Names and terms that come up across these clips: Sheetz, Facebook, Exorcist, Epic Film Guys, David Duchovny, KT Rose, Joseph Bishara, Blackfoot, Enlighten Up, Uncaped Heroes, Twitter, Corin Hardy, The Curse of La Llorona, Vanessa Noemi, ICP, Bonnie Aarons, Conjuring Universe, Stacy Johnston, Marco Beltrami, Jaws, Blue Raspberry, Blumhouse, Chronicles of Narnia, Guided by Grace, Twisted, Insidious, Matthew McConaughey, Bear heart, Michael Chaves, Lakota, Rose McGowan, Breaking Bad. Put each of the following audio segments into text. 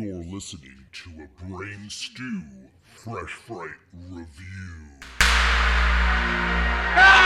You're listening to a Brain Stew Fresh Fright Review. Ah!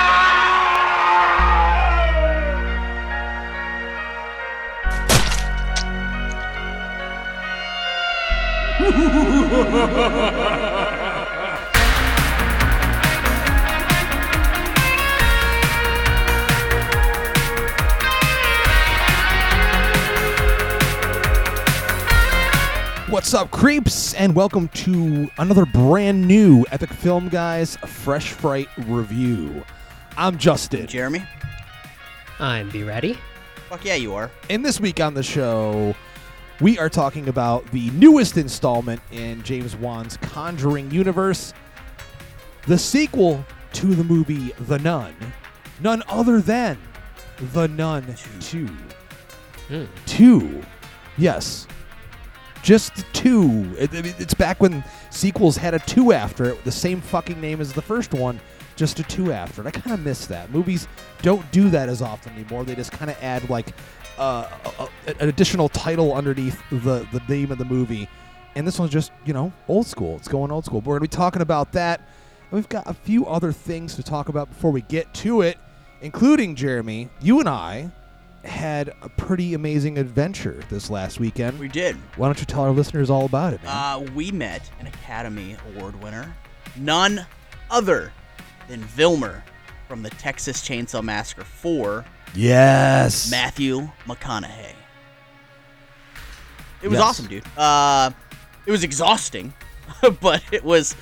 What's up, creeps, and welcome to another brand new Epic Film Guys Fresh Fright Review. I'm Justin. Jeremy. I'm Be Ready. Fuck yeah, you are. And this week on the show, we are talking about the newest installment in James Wan's Conjuring Universe, the sequel to the movie The Nun, none other than The Nun 2. Yes. Just two. It's back when sequels had a two after it, the same fucking name as the first one, just a two after it. I kind of miss that. Movies don't do that as often anymore. They just kind of add like an additional title underneath the name of the movie. And this one's just, you know, old school. It's going old school. But we're going to be talking about that. And we've got a few other things to talk about before we get to it, including, Jeremy, you and I had a pretty amazing adventure this last weekend. We did. Why don't you tell our listeners all about it, man? We met an Academy Award winner, none other than Vilmer from the Texas Chainsaw Massacre 4. Yes. Matthew McConaughey. It was awesome, dude. It was exhausting, but it was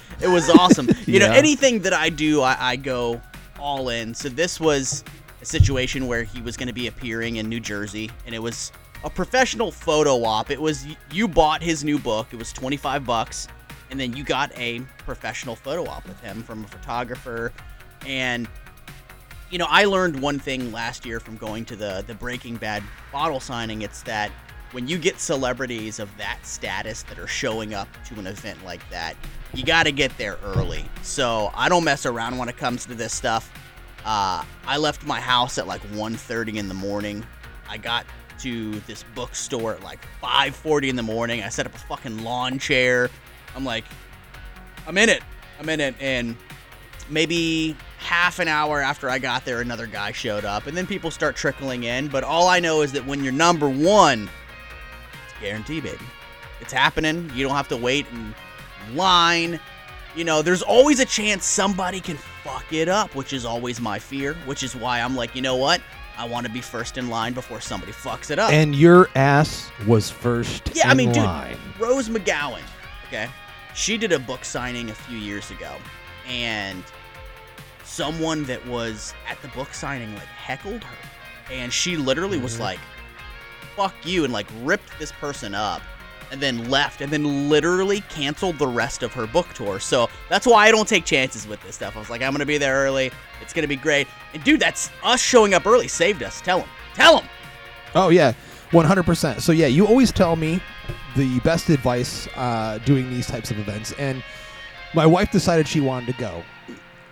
awesome. You know, anything that I do, I go all in. So this was a situation where he was going to be appearing in New Jersey, and it was a professional photo op. It was, you bought his new book, it was $25, and then you got a professional photo op with him from a photographer. And, you know, I learned one thing last year from going to the Breaking Bad bottle signing. It's that when you get celebrities of that status that are showing up to an event like that, you got to get there early. So I don't mess around when it comes to this stuff. I left my house at like 1:30 in the morning. I got to this bookstore at like 5:40 in the morning. I set up a fucking lawn chair. I'm like, I'm in it. And maybe half an hour after I got there, another guy showed up. And then people start trickling in. But all I know is that when you're number one, it's guaranteed, baby. It's happening. You don't have to wait in line. You know, there's always a chance somebody can fuck it up, which is always my fear, which is why I'm like, you know what? I want to be first in line before somebody fucks it up. And your ass was first in line. Dude, Rose McGowan, okay? She did a book signing a few years ago, and someone that was at the book signing, like, heckled her. And she literally was like, fuck you, and, like, ripped this person up. And then left, and then literally canceled the rest of her book tour. So that's why I don't take chances with this stuff. I was like, I'm going to be there early. It's going to be great. And, dude, that's us showing up early saved us. Tell them. Oh, yeah, 100%. So, yeah, you always tell me the best advice doing these types of events. And my wife decided she wanted to go.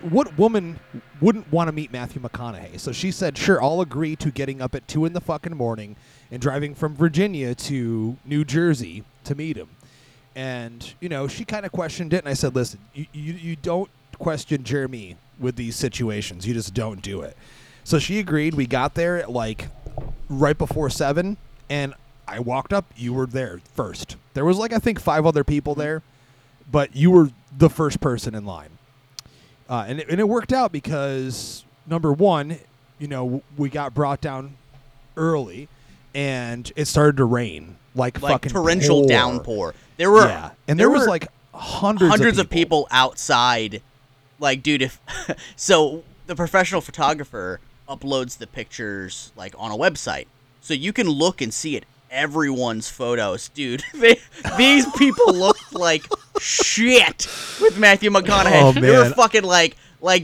What woman wouldn't want to meet Matthew McConaughey? So she said, sure, I'll agree to getting up at 2 in the fucking morning and driving from Virginia to New Jersey to meet him. And, you know, she kind of questioned it, and I said, listen, you don't question Jeremy with these situations. You just don't do it. So she agreed. We got there at, like, right before 7, and I walked up. You were there first. There was, like, I think 5 other people there, but you were the first person in line. And it worked out because, number one, you know, we got brought down early, and it started to rain. Like fucking torrential downpour. There were and there was like hundreds of people outside. Like, dude, if so the professional photographer uploads the pictures like on a website, so you can look and see it. Everyone's photos, dude. These people looked like shit with Matthew McConaughey. Oh, they were fucking like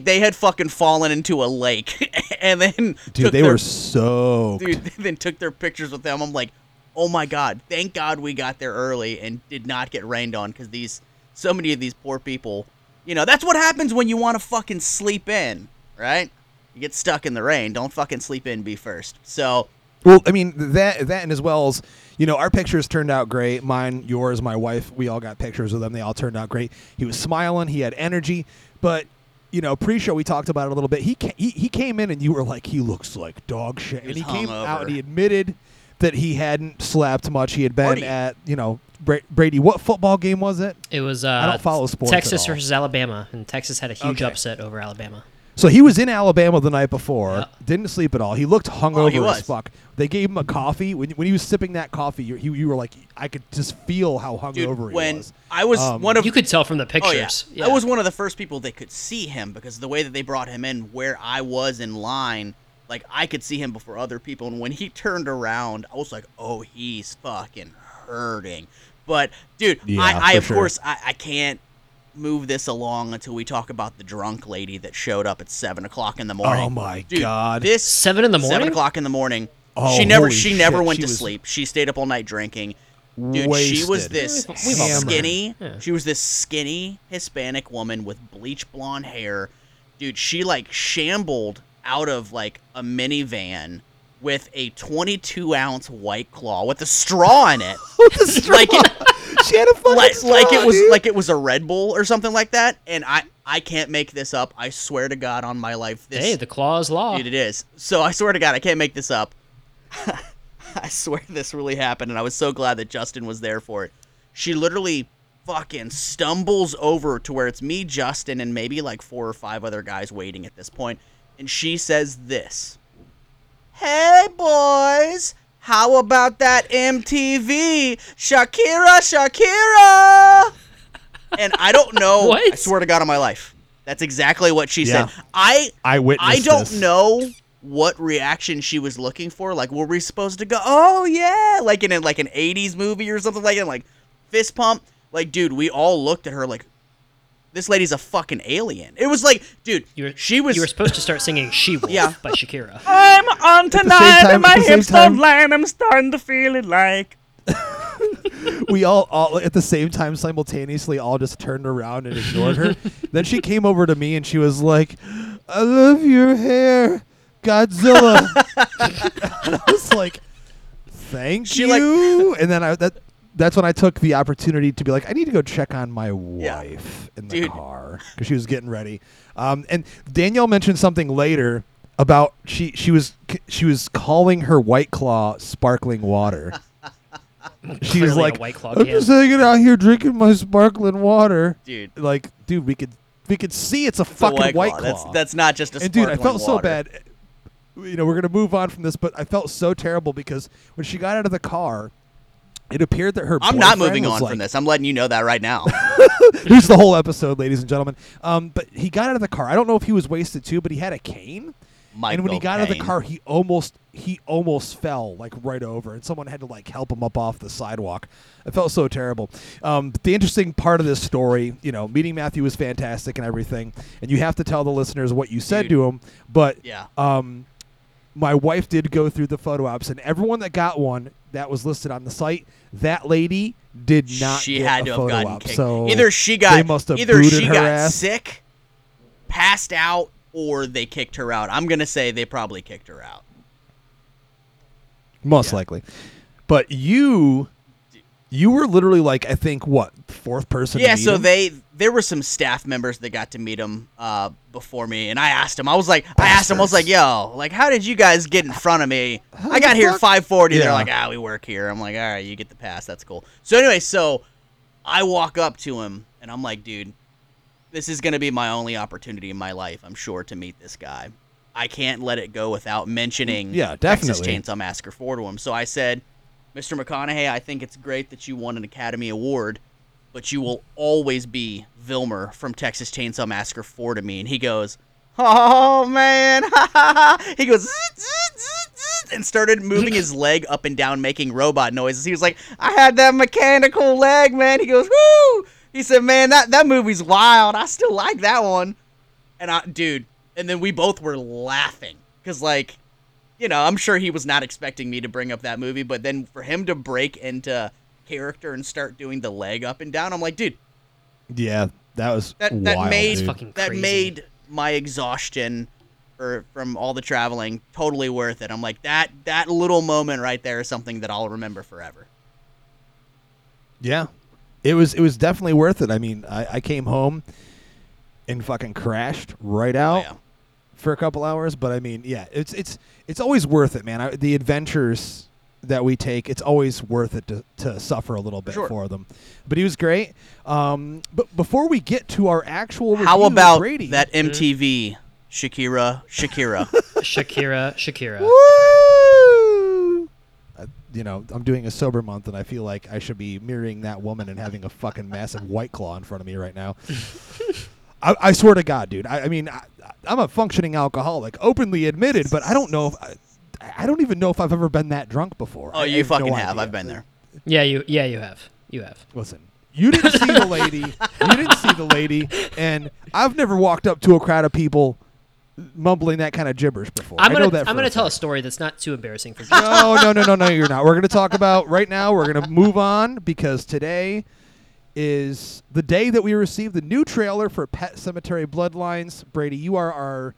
they had fucking fallen into a lake, and then were soaked. Dude, they then took their pictures with them. I'm like, oh my god, thank God we got there early and did not get rained on, because so many of these poor people, you know, that's what happens when you want to fucking sleep in, right? You get stuck in the rain. Don't fucking sleep in. Be first. So. Well, I mean, that and as well as you know, our pictures turned out great. Mine, yours, my wife, we all got pictures with them. They all turned out great. He was smiling. He had energy. But, you know, pre-show, we talked about it a little bit. He came in and you were like, he looks like dog shit. And he came out and he admitted that he hadn't slept much. He had been at, you know, Brady, what football game was it? It was I don't follow sports. Texas versus Alabama, and Texas had a huge upset over Alabama. So he was in Alabama the night before, didn't sleep at all. He looked hungover as fuck. They gave him a coffee. When he was sipping that coffee, you were like, I could just feel how hungover he was. I was you could tell from the pictures. Oh yeah. Yeah. I was one of the first people that could see him because of the way that they brought him in, where I was in line, like I could see him before other people. And when he turned around, I was like, oh, he's fucking hurting. But, dude, yeah, I can't move this along until we talk about the drunk lady that showed up at 7 o'clock in the morning. Oh, my God. This 7 in the morning? 7 o'clock in the morning. Oh, she never went to sleep. She stayed up all night drinking. Dude, wasted. She was this skinny. Yeah. She was this skinny Hispanic woman with bleach blonde hair. Dude, she, like, shambled out of, like, a minivan with a 22-ounce White Claw with a straw in it. With a straw? She had a fucking straw, like it was a Red Bull or something like that. And I can't make this up. I swear to God on my life. Hey, the claw is law. Dude, it is. So I swear to God, I can't make this up. I swear this really happened, and I was so glad that Justin was there for it. She literally fucking stumbles over to where it's me, Justin, and maybe like 4 or 5 other guys waiting at this point. And she says this. Hey, boys, how about that MTV? Shakira, Shakira! And I don't know. What? I swear to God on my life. That's exactly what she said. I witnessed this. I don't know what reaction she was looking for. Like, were we supposed to go, oh, yeah, like in like an 80s movie or something like that? Like, fist pump. Like, dude, we all looked at her like, this lady's a fucking alien. It was like, dude, you were supposed to start singing She-Wolf by Shakira. I'm on tonight and my hips don't lie and I'm starting to feel it like. We all at the same time simultaneously all just turned around and ignored her. Then she came over to me and she was like, I love your hair, Godzilla. And I was like, thank you. Like, and then that's when I took the opportunity to be like, I need to go check on my wife in the car because she was getting ready. And Danielle mentioned something later about she was calling her White Claw sparkling water. She was like, I'm just hanging out here drinking my sparkling water, dude. Like, dude, we could see it's a fucking White Claw. That's not just a sparkling water. And dude, I felt so bad. You know, we're gonna move on from this, but I felt so terrible because when she got out of the car, it appeared that her boyfriend was like... I'm not moving on from this. I'm letting you know that right now. Here's the whole episode, ladies and gentlemen. But he got out of the car. I don't know if he was wasted too, but he had a cane. Michael and when he got out of the car, he almost fell like right over, and someone had to like help him up off the sidewalk. I felt so terrible. But the interesting part of this story, you know, meeting Matthew was fantastic and everything, and you have to tell the listeners what you said to him. But my wife did go through the photo ops, and everyone that got one that was listed on the site, that lady did not. She get had a to photo have gotten op, kicked. So either she got, sick, passed out, or they kicked her out. I'm gonna say they probably kicked her out, most likely. But you were literally like, I think what fourth person? Yeah. To meet him? There were some staff members that got to meet him before me, and I asked him. I was like, yo, like, how did you guys get in front of me? I got here at 5:40. They're like, we work here. I'm like, all right, you get the pass. That's cool. So anyway, I walk up to him, and I'm like, dude, this is going to be my only opportunity in my life, I'm sure, to meet this guy. I can't let it go without mentioning Texas Chainsaw Massacre 4 to him. So I said, Mr. McConaughey, I think it's great that you won an Academy Award, but you will always be Vilmer from Texas Chainsaw Massacre 4 to me. And he goes, oh, man. He goes, and started moving his leg up and down, making robot noises. He was like, I had that mechanical leg, man. He goes, woo. He said, man, that movie's wild. I still like that one. And then we both were laughing because, like, you know, I'm sure he was not expecting me to bring up that movie. But then for him to break into character and start doing the leg up and down, I'm like, dude. Yeah, that was wild, made fucking crazy. That made my exhaustion or from all the traveling, totally worth it. I'm like, that little moment right there is something that I'll remember forever. Yeah, it was definitely worth it. I mean, I came home and fucking crashed right out for a couple hours, but I mean, yeah, it's always worth it, man. The adventures that we take, it's always worth it to suffer a little bit for them. But he was great. But before we get to our actual review, how about Brady, that MTV Shakira Shakira? Woo! You know, I'm doing a sober month, and I feel like I should be mirroring that woman and having a fucking massive White Claw in front of me right now. I swear to God, dude. I mean, I'm a functioning alcoholic, openly admitted, but I don't know if I don't even know if I've ever been that drunk before. Oh, you fucking have. I've been there. Yeah, you have. Listen, you didn't see the lady. And I've never walked up to a crowd of people mumbling that kind of gibberish before. I'm going to tell a story that's not too embarrassing for you. No, you're not. We're going to talk about right now. We're going to move on because today is the day that we received the new trailer for Pet Sematary Bloodlines. Brady, you are our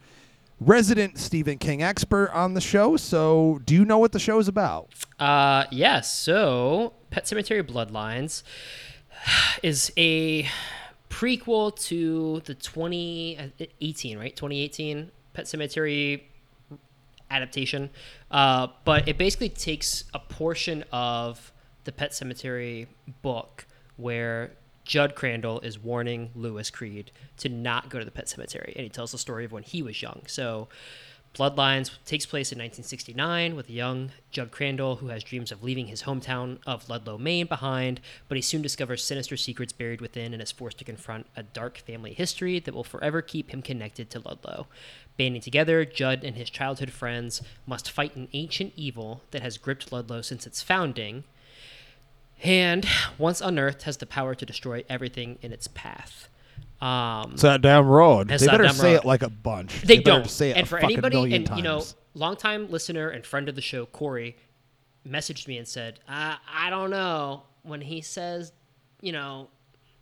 resident Stephen King expert on the show, so do you know what the show is about? So Pet Sematary Bloodlines is a prequel to the 2018 Pet Sematary adaptation, but it basically takes a portion of the Pet Sematary book where Judd Crandall is warning Lewis Creed to not go to the Pet Sematary, and he tells the story of when he was young. So Bloodlines takes place in 1969 with a young Judd Crandall who has dreams of leaving his hometown of Ludlow, Maine behind, but he soon discovers sinister secrets buried within and is forced to confront a dark family history that will forever keep him connected to Ludlow. Banding together, Judd and his childhood friends must fight an ancient evil that has gripped Ludlow since its founding, and once unearthed, has the power to destroy everything in its path. It's that damn road. They better say it like a bunch. They don't say it. And for anybody, and you know, longtime listener and friend of the show, Corey, messaged me and said, "I don't know, when he says, you know,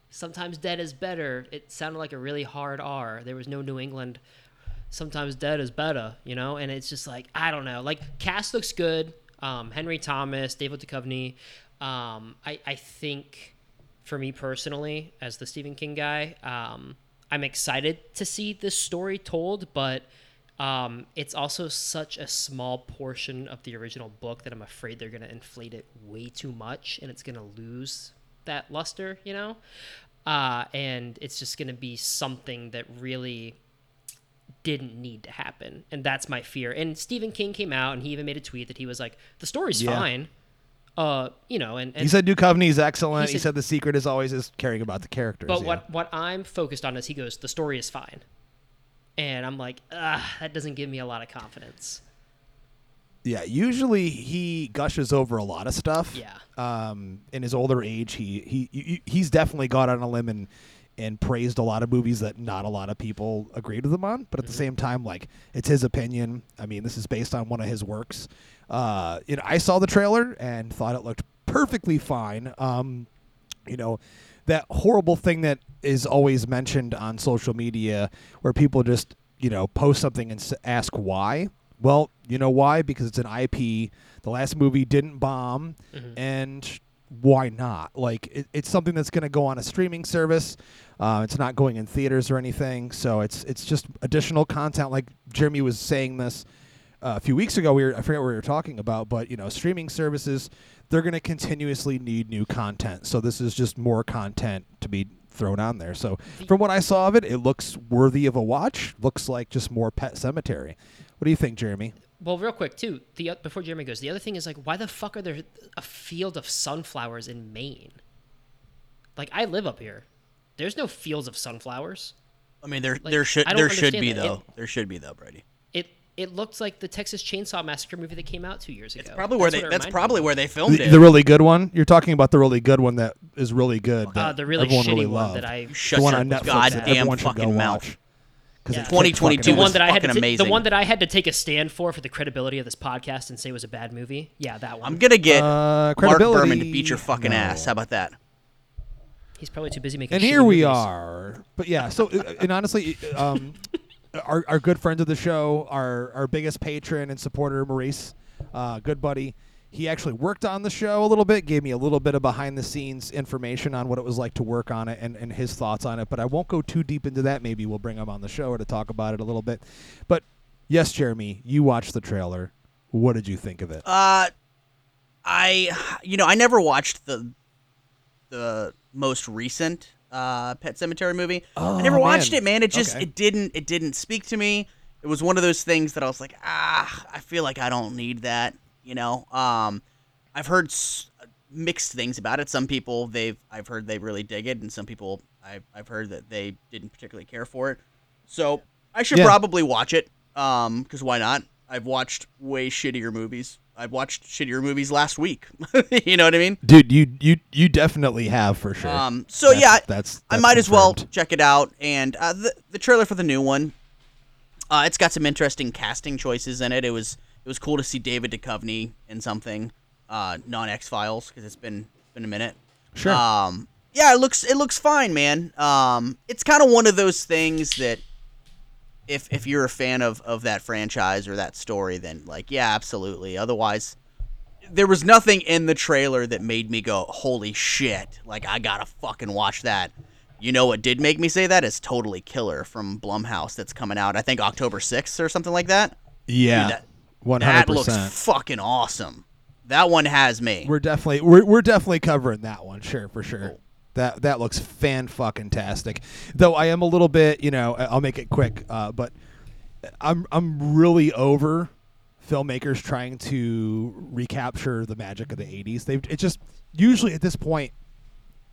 sometimes dead is better. It sounded like a really hard R. There was no New England. Sometimes dead is better, you know." And it's just like, I don't know. Like, cast looks good. Henry Thomas, David Duchovny. I think for me personally, as the Stephen King guy, I'm excited to see this story told, but it's also such a small portion of the original book that I'm afraid they're going to inflate it way too much, and it's going to lose that luster, you know? And it's just going to be something that really didn't need to happen, and that's my fear. And Stephen King came out, and he even made a tweet that he was like, the story's fine. You know, and he said Duchovny is excellent. He said the secret is always is caring about the characters. But what I'm focused on is he goes, the story is fine, and I'm like, that doesn't give me a lot of confidence. Yeah, usually he gushes over a lot of stuff. Yeah. In his older age, he's definitely gone on a limb and praised a lot of movies that not a lot of people agreed with him on. But at the same time, like, it's his opinion. I mean, this is based on one of his works. You know, I saw the trailer and thought it looked perfectly fine. You know, that horrible thing that is always mentioned on social media where people just, you know, post something and ask why. Well, you know why? Because it's an IP. The last movie didn't bomb. Mm-hmm. And why not? Like, it's something that's going to go on a streaming service. It's not going in theaters or anything. So it's just additional content. Like Jeremy was saying this a few weeks ago, I forget what we were talking about, but you know, streaming services, they're going to continuously need new content. So this is just more content to be thrown on there. So from what I saw of it, it looks worthy of a watch. Looks like just more Pet Sematary. What do you think, Jeremy? Well, real quick too, before Jeremy goes, the other thing is like, why the fuck are there a field of sunflowers in Maine? Like, I live up here. There's no fields of sunflowers. I mean, there should be though, Brady. It looks like the Texas Chainsaw Massacre movie that came out 2 years ago. That's probably where they filmed it. The really good one? You're talking about the really good one that is really good. The really shitty one that I... Shut your goddamn fucking mouth. 2022 was fucking amazing. The one that I had to take a stand for the credibility of this podcast and say was a bad movie? Yeah, that one. I'm going to get Mark Berman to beat your fucking ass. How about that? He's probably too busy making shitty movies. And here we are. But yeah, so... and honestly... our good friend of the show, our biggest patron and supporter, Maurice, good buddy. He actually worked on the show a little bit, gave me a little bit of behind-the-scenes information on what it was like to work on it and his thoughts on it, but I won't go too deep into that. Maybe we'll bring him on the show to talk about it a little bit. But, yes, Jeremy, you watched the trailer. What did you think of it? I never watched the most recent Pet Sematary movie. Oh, I never watched it, man. It just it didn't speak to me. It was one of those things that I was like, I feel like I don't need that. You know, I've heard mixed things about it. Some people I've heard they really dig it, and some people I've heard that they didn't particularly care for it. So I should probably watch it, because why not? I've watched way shittier movies. I've watched shittier movies last week. You know what I mean, dude? You definitely have, for sure. I might as well check it out. And the trailer for the new one, it's got some interesting casting choices in it. It was cool to see David Duchovny in something non-X-Files, because it's been a minute. Sure. It looks fine, man. It's kind of one of those things that if you're a fan of that franchise or that story, then like, yeah, absolutely. Otherwise, there was nothing in the trailer that made me go, holy shit, like I gotta fucking watch that. You know what did make me say that is Totally Killer from Blumhouse, that's coming out, I think, October 6th or something like that. Yeah. Dude, 100%. That looks fucking awesome. That one has me. We're definitely covering that one, sure, for sure. Cool. That looks fan-fucking-tastic. Though I am a little bit, you know, I'll make it quick, but I'm really over filmmakers trying to recapture the magic of the 80s. It just usually at this point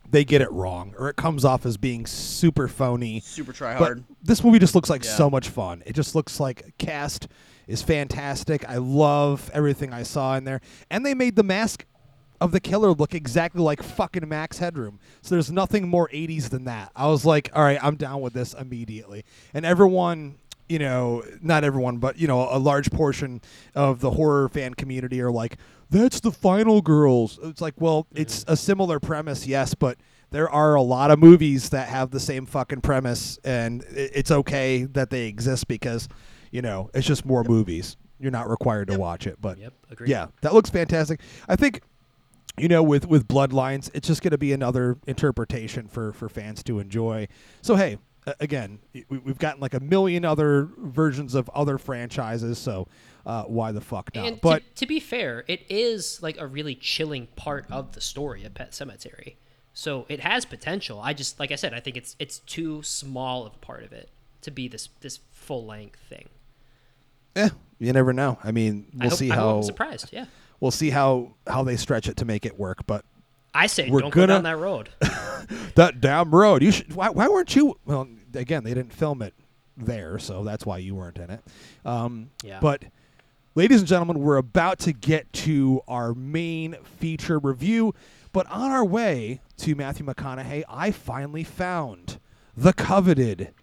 they get it wrong, or it comes off as being super phony, super try hard. But this movie just looks like so much fun. It just looks like a cast is fantastic. I love everything I saw in there. And they made the mask of the killer look exactly like fucking Max Headroom. So there's nothing more 80s than that. I was like, all right, I'm down with this immediately. And everyone, you know, not everyone, but, you know, a large portion of the horror fan community are like, that's the Final Girls. It's like, well, it's a similar premise, yes, but there are a lot of movies that have the same fucking premise, and it's okay that they exist because, you know, it's just more movies. You're not required to watch it, but yeah, that looks fantastic. I think, you know, with Bloodlines, it's just going to be another interpretation for fans to enjoy. So, hey, again, we've gotten like a million other versions of other franchises, so why the fuck not? And but to be fair, it is like a really chilling part of the story of Pet Sematary. So it has potential. I just, like I said, I think it's too small of a part of it to be this full length thing. Yeah, you never know. I mean, I'm surprised. Yeah, we'll see how they stretch it to make it work. But I say don't go down that road. That damn road. You should. Why weren't you? Well, again, they didn't film it there, so that's why you weren't in it. But, ladies and gentlemen, we're about to get to our main feature review. But on our way to Matthew McConaughey, I finally found the coveted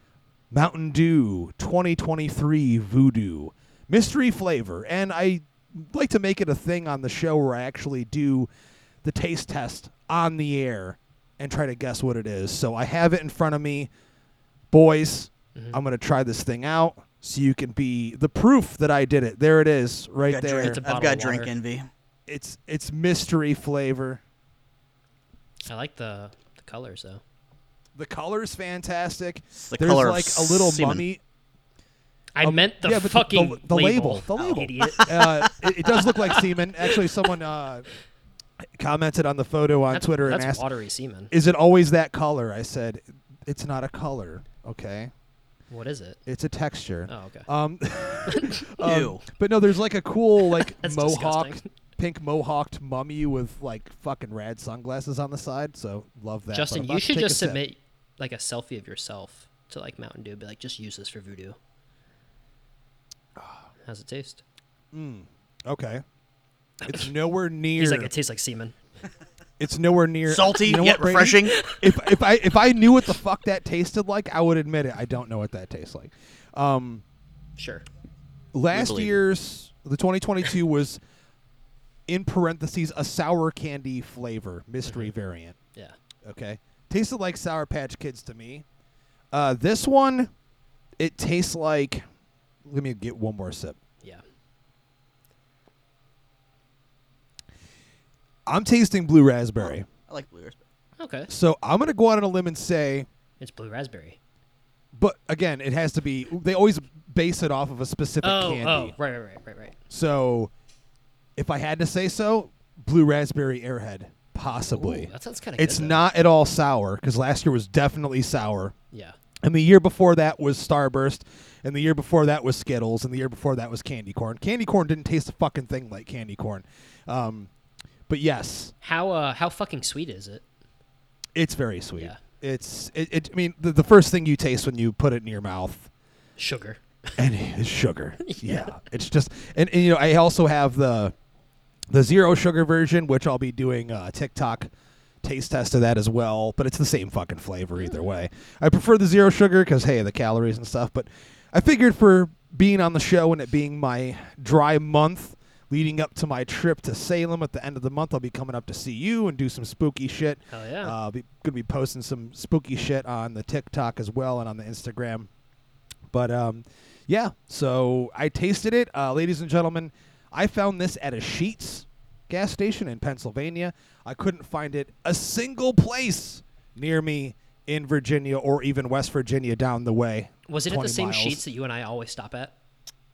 Mountain Dew 2023 Voodoo mystery flavor, and I like to make it a thing on the show where I actually do the taste test on the air and try to guess what it is. So I have it in front of me, boys. I'm going to try this thing out so you can be the proof that I did it. There it is, right there. I've got drink envy. It's mystery flavor. I like the colors though. The color's fantastic. There's like a little mummy. I meant the fucking the label. The label. Idiot. It does look like semen. Actually, someone commented on the photo on Twitter and asked, "Watery semen. Is it always that color?" I said, "It's not a color, okay." What is it? It's a texture. Oh, okay. Ew. But no, there's like a cool like mohawk. Disgusting. Pink mohawked mummy with like fucking rad sunglasses on the side, so love that. Justin, you should just submit like a selfie of yourself to like Mountain Dew, be like, just use this for Voodoo. How's it taste? Okay. It's nowhere near. He's like, it tastes like semen. It's nowhere near salty, you know, yet refreshing. If I knew what the fuck that tasted like, I would admit it. I don't know what that tastes like. Sure. Last year's the 2022 was, in parentheses, a sour candy flavor, mystery variant. Yeah. Okay. Tasted like Sour Patch Kids to me. This one It tastes like... Let me get one more sip. Yeah. I'm tasting blue raspberry. Oh, I like blue raspberry. Okay. So I'm going to go out on a limb and say... It's blue raspberry. But, again, it has to be... They always base it off of a specific candy. Oh, right. So, if I had to say so, blue raspberry airhead, possibly. Ooh, that sounds kind of good. It's not at all sour, because last year was definitely sour. Yeah. And the year before that was Starburst, and the year before that was Skittles, and the year before that was candy corn. Candy corn didn't taste a fucking thing like candy corn. But, yes. How fucking sweet is it? It's very sweet. Yeah. I mean, the first thing you taste when you put it in your mouth, sugar, and it's sugar. Yeah, it's just, and you know, I also have the zero sugar version, which I'll be doing a TikTok taste test of that as well. But it's the same fucking flavor either way. I prefer the zero sugar because hey, the calories and stuff. But I figured for being on the show and it being my dry month, leading up to my trip to Salem at the end of the month, I'll be coming up to see you and do some spooky shit. Hell yeah. Going to be posting some spooky shit on the TikTok as well and on the Instagram. But, yeah, so I tasted it. Ladies and gentlemen, I found this at a Sheetz gas station in Pennsylvania. I couldn't find it a single place near me in Virginia or even West Virginia down the way. Was it at the same Sheetz that you and I always stop at?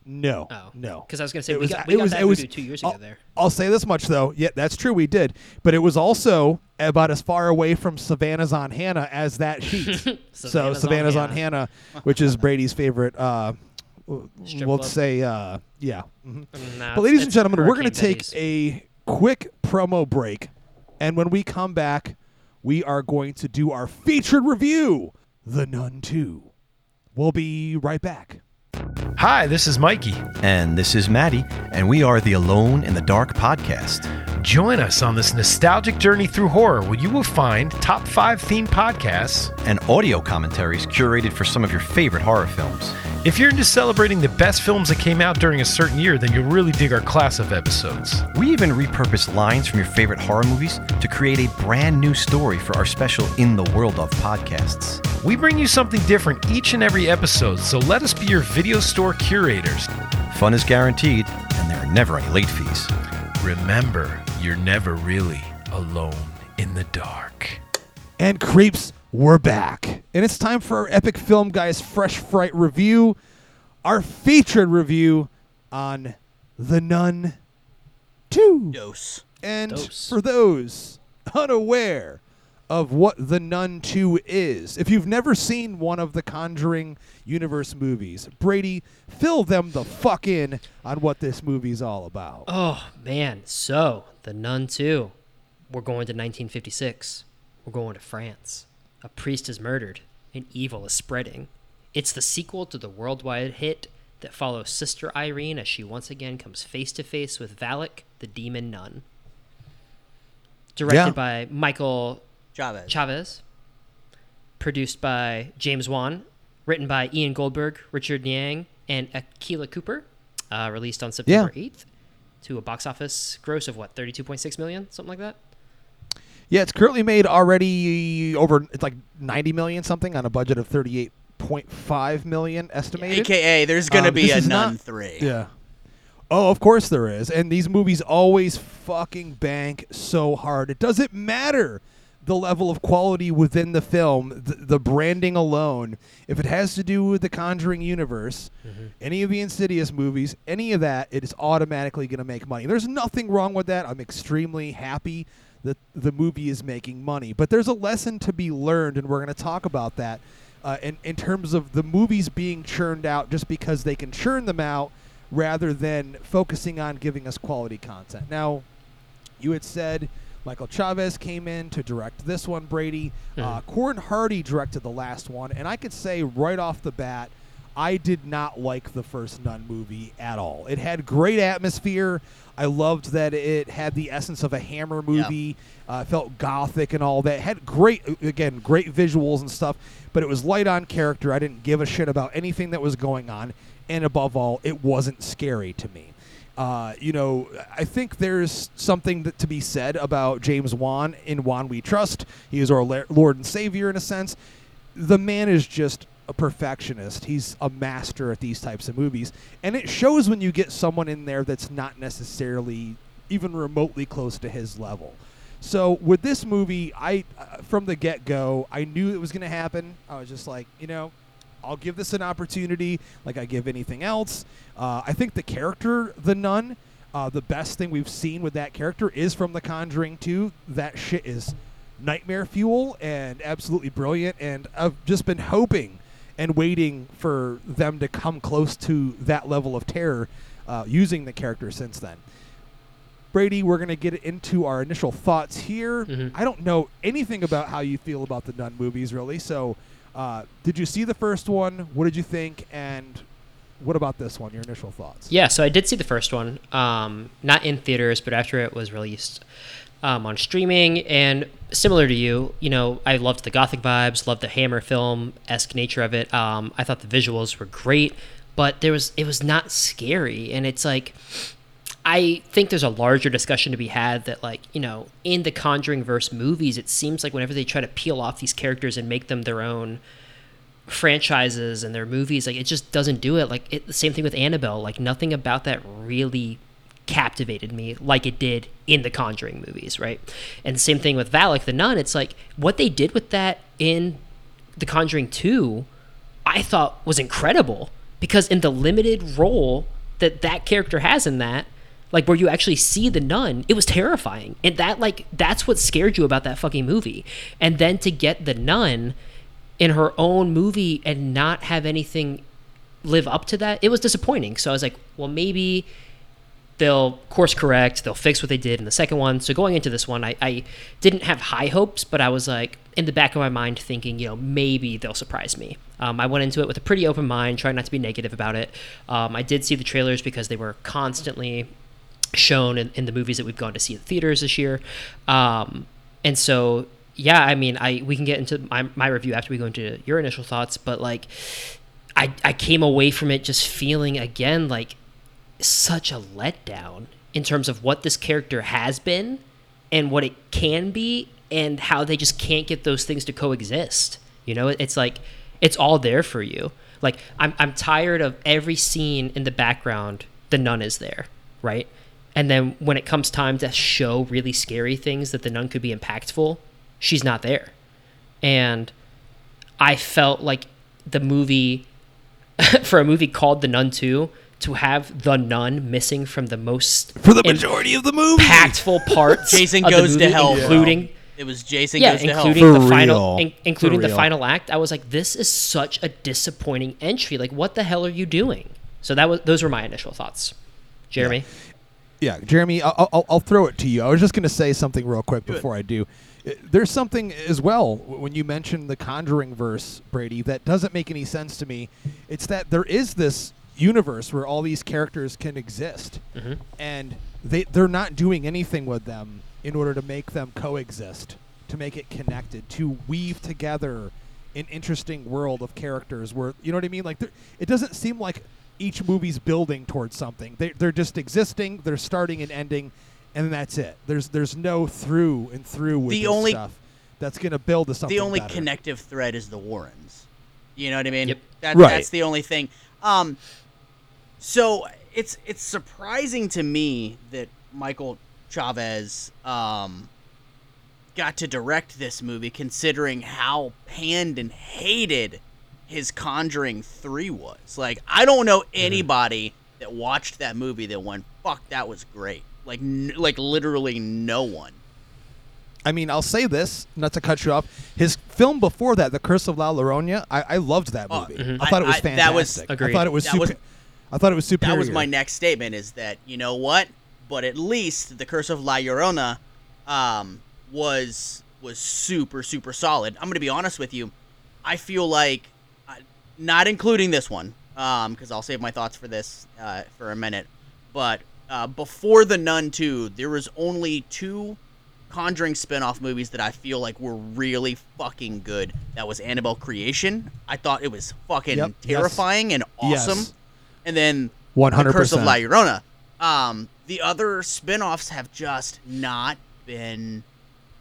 No, no. Because I was going to say, we got that Voodoo 2 years ago there. I'll say this much, though. Yeah, that's true, we did. But it was also about as far away from Savannah's Aunt Hannah as that Sheetz. Savannah's Aunt Hannah, which is Brady's favorite, yeah. Mm-hmm. But ladies and gentlemen, we're going to take a quick promo break. And when we come back, we are going to do our featured review, The Nun II. We'll be right back. Hi, this is Mikey. And this is Maddie. And we are the Alone in the Dark podcast. Join us on this nostalgic journey through horror where you will find top 5 themed podcasts and audio commentaries curated for some of your favorite horror films. If you're into celebrating the best films that came out during a certain year, then you'll really dig our class of episodes. We even repurpose lines from your favorite horror movies to create a brand new story for our special In the World of podcasts. We bring you something different each and every episode, so let us be your video store curators. Fun is guaranteed, and there are never any late fees. Remember, you're never really alone in the dark. And creeps, we're back. And it's time for our Epic Film Guys Fresh Fright review, our featured review on The Nun II. Dose. And for those unaware of what The Nun II is, if you've never seen one of the Conjuring Universe movies, Brady, fill them the fuck in on what this movie's all about. Oh, man. So, The Nun II. We're going to 1956. We're going to France. A priest is murdered, and evil is spreading. It's the sequel to the worldwide hit that follows Sister Irene as she once again comes face-to-face with Valak, the demon nun. Directed by Michael... Chaves. Produced by James Wan. Written by Ian Goldberg, Richard Yang, and Akilah Cooper. Released on September 8th to a box office gross of, what, $32.6 million? Something like that? Yeah, it's currently made already over, it's like $90 million something on a budget of $38.5 million estimated. AKA, there's going to be a Nun 3. Yeah. Oh, of course there is. And these movies always fucking bank so hard. It doesn't matter the level of quality within the film, the branding alone, if it has to do with the Conjuring universe, any of the Insidious movies, any of that, it is automatically going to make money. There's nothing wrong with that. I'm extremely happy that the movie is making money. But there's a lesson to be learned, and we're going to talk about that in terms of the movies being churned out just because they can churn them out rather than focusing on giving us quality content. Now, you had said... Michael Chaves came in to direct this one, Brady. Corin Hardy directed the last one, and I could say right off the bat, I did not like the first Nun movie at all. It had great atmosphere. I loved that it had the essence of a Hammer movie. Felt gothic and all that. It had great visuals and stuff, but it was light on character. I didn't give a shit about anything that was going on, and above all, it wasn't scary to me. You know, I think there's something to be said about James Wan. In Wan we trust. He is our Lord and Savior in a sense. The man is just a perfectionist. He's a master at these types of movies. And it shows when you get someone in there that's not necessarily even remotely close to his level. So with this movie, I from the get-go, I knew it was going to happen. I was just like, you know, I'll give this an opportunity like I give anything else. I think the character, the nun, the best thing we've seen with that character is from The Conjuring 2. That shit is nightmare fuel and absolutely brilliant. And I've just been hoping and waiting for them to come close to that level of terror using the character since then. Brady, we're going to get into our initial thoughts here. Mm-hmm. I don't know anything about how you feel about the Nun movies, really. So did you see the first one? What did you think? And what about this one? Your initial thoughts? Yeah, so I did see the first one. Not in theaters, but after it was released on streaming. And similar to you, you know, I loved the gothic vibes, loved the Hammer film-esque nature of it. I thought the visuals were great, but it was not scary. And it's like... I think there's a larger discussion to be had that, like, you know, in the Conjuring-verse movies, it seems like whenever they try to peel off these characters and make them their own franchises and their movies, like, it just doesn't do it. Like, the same thing with Annabelle. Like, nothing about that really captivated me like it did in the Conjuring movies, right? And same thing with Valak, the nun. It's like, what they did with that in the Conjuring 2, I thought was incredible, because in the limited role that character has in that, like, where you actually see the nun, it was terrifying. And that, like, that's what scared you about that fucking movie. And then to get the nun in her own movie and not have anything live up to that, it was disappointing. So I was like, well, maybe they'll course correct, they'll fix what they did in the second one. So going into this one, I didn't have high hopes, but I was like, in the back of my mind thinking, you know, maybe they'll surprise me. I went into it with a pretty open mind, trying not to be negative about it. I did see the trailers because they were constantly shown in the movies that we've gone to see in theaters this year, and so yeah, I mean, we can get into my review after we go into your initial thoughts, but like I came away from it just feeling again like such a letdown in terms of what this character has been and what it can be, and how they just can't get those things to coexist. You know, it's like it's all there for you. Like I'm tired of every scene in the background. The nun is there, right? And then when it comes time to show really scary things that the nun could be impactful, she's not there. And I felt like the movie, for a movie called The Nun II, to have the nun missing from the most... For the majority of the movie! ...impactful parts Jason of goes the movie, to hell, including... Bro. It was Jason goes to hell. Yeah, including the final act. I was like, this is such a disappointing entry. Like, what the hell are you doing? So those were my initial thoughts. Jeremy? Yeah. Yeah, Jeremy, I'll throw it to you. I was just going to say something real quick before I do. There's something as well when you mentioned the Conjuring verse, Brady, that doesn't make any sense to me. It's that there is this universe where all these characters can exist, mm-hmm. and they're not doing anything with them in order to make them coexist, to make it connected, to weave together an interesting world of characters where, you know what I mean? Like, it doesn't seem like... Each movie's building towards something. They're just existing. They're starting and ending, and that's it. There's no through and through with the only stuff that's going to build to something. The only better. Connective thread is the Warrens. You know what I mean? Yep. That's the only thing. So it's surprising to me that Michael Chaves got to direct this movie, considering how panned and hated his Conjuring 3 was. Like, I don't know anybody mm-hmm. that watched that movie that went, fuck, that was great. Like, like literally no one. I mean, I'll say this, not to cut you off. His film before that, The Curse of La Llorona, I loved that movie. Mm-hmm. I thought it was fantastic. That was, I thought it was superior. That was my next statement, is that, you know what? But at least The Curse of La Llorona was super, super solid. I'm going to be honest with you. I feel like, not including this one, because I'll save my thoughts for this for a minute. But before The Nun 2, there was only 2 Conjuring spinoff movies that I feel like were really fucking good. That was Annabelle Creation. I thought it was fucking terrifying and awesome. Yes. And then 100%. The Curse of La Llorona. The other spinoffs have just not been...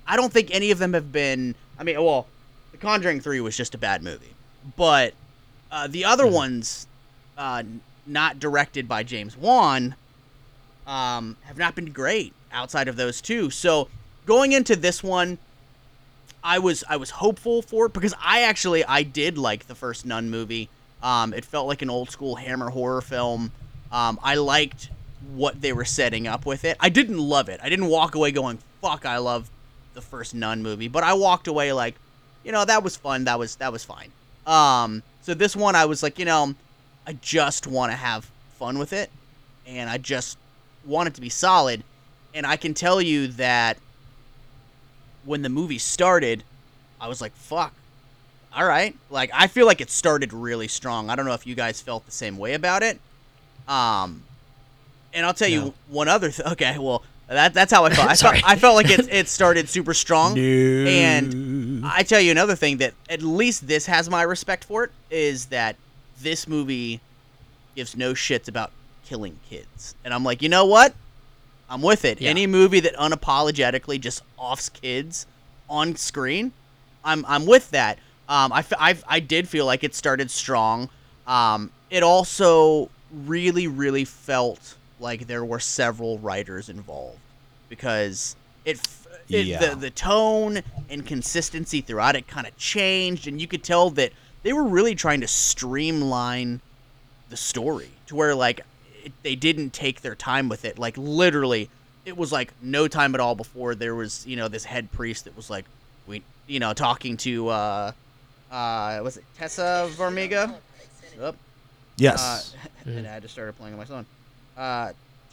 I don't think any of them have been... I mean, well, The Conjuring 3 was just a bad movie. But... The other ones, not directed by James Wan, have not been great outside of those two. So going into this one, I was hopeful for it because I did like the first Nun movie. It felt like an old school Hammer horror film. I liked what they were setting up with it. I didn't love it. I didn't walk away going, fuck, I love the first Nun movie. But I walked away like, you know, that was fun. That was fine. So this one, I was like, you know, I just want to have fun with it. And I just want it to be solid. And I can tell you that when the movie started, I was like, fuck, all right. Like, I feel like it started really strong. I don't know if you guys felt the same way about it. And I'll tell you one other thing. Okay, well, that's how I felt. I felt like it started super strong. No. And I tell you another thing that at least this has my respect for it is that this movie gives no shits about killing kids. And I'm like, you know what? I'm with it. Yeah. Any movie that unapologetically just offs kids on screen, I'm with that. I did feel like it started strong. It also really felt like there were several writers involved because the tone and consistency throughout it kind of changed, and you could tell that they were really trying to streamline the story to where like they didn't take their time with it. Like literally it was like no time at all before there was, you know, this head priest that was like, we, you know, talking to was it Taissa Farmiga? Yes. And I just started playing on my phone.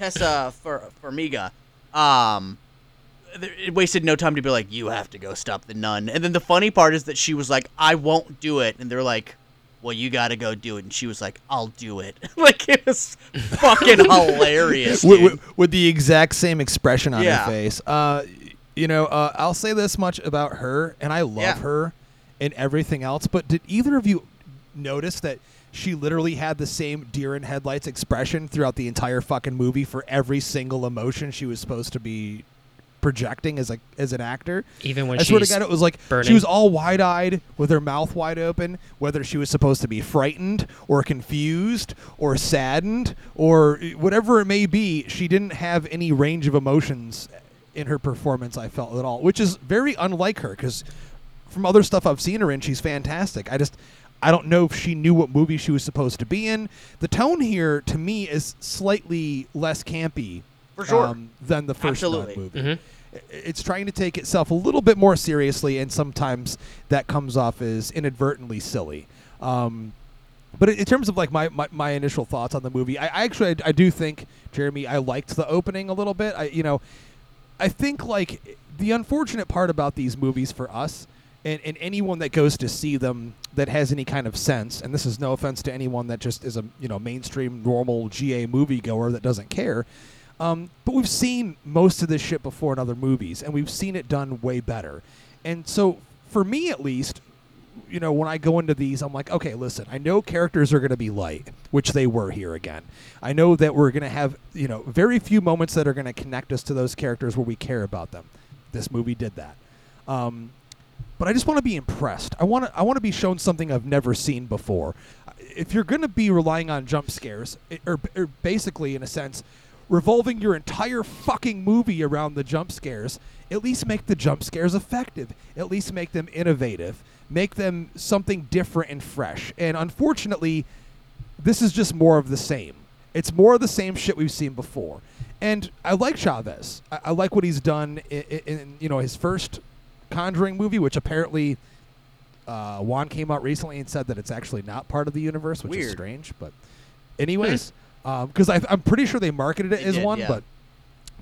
Taissa Farmiga. It wasted no time to be like, you have to go stop the nun. And then the funny part is that she was like, I won't do it. And they're like, well, you got to go do it. And she was like, I'll do it. Like, it was fucking hilarious. With the exact same expression on her face. I'll say this much about her, and I love her and everything else. But did either of you notice that she literally had the same deer in headlights expression throughout the entire fucking movie for every single emotion she was supposed to be projecting as an actor? Even when she's burning. It was like she was all wide-eyed with her mouth wide open, whether she was supposed to be frightened or confused or saddened or whatever it may be. She didn't have any range of emotions in her performance, I felt, at all, which is very unlike her because from other stuff I've seen her in, she's fantastic. I don't know if she knew what movie she was supposed to be in. The tone here, to me, is slightly less campy for sure than the first movie. Mm-hmm. It's trying to take itself a little bit more seriously, and sometimes that comes off as inadvertently silly. But in terms of like my initial thoughts on the movie, I do think, Jeremy, I liked the opening a little bit. I think like the unfortunate part about these movies for us, and anyone that goes to see them that has any kind of sense, and this is no offense to anyone that just is a mainstream normal GA moviegoer that doesn't care, but we've seen most of this shit before in other movies, and we've seen it done way better. And so for me at least, when I go into these, I'm like, okay, listen, I know characters are going to be light, which they were here again. I know that we're going to have very few moments that are going to connect us to those characters where we care about them. This movie did that. But I just want to be impressed. I want to be shown something I've never seen before. If you're going to be relying on jump scares, or basically, in a sense, revolving your entire fucking movie around the jump scares, at least make the jump scares effective. At least make them innovative. Make them something different and fresh. And unfortunately, this is just more of the same. It's more of the same shit we've seen before. And I like Chaves. I like what he's done in his first Conjuring movie, which apparently Juan came out recently and said that it's actually not part of the universe, which is strange. But anyways, because I'm pretty sure they marketed it as one. Yeah.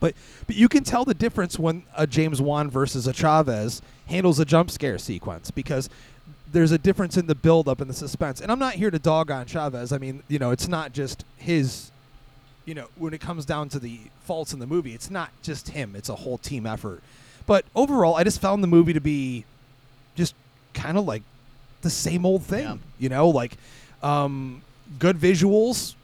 But you can tell the difference when a James Wan versus a Chaves handles a jump scare sequence, because there's a difference in the buildup and the suspense. And I'm not here to dog on Chaves. I mean, it's not just his. When it comes down to the faults in the movie, it's not just him. It's a whole team effort. But overall, I just found the movie to be just kind of like the same old thing, good visuals,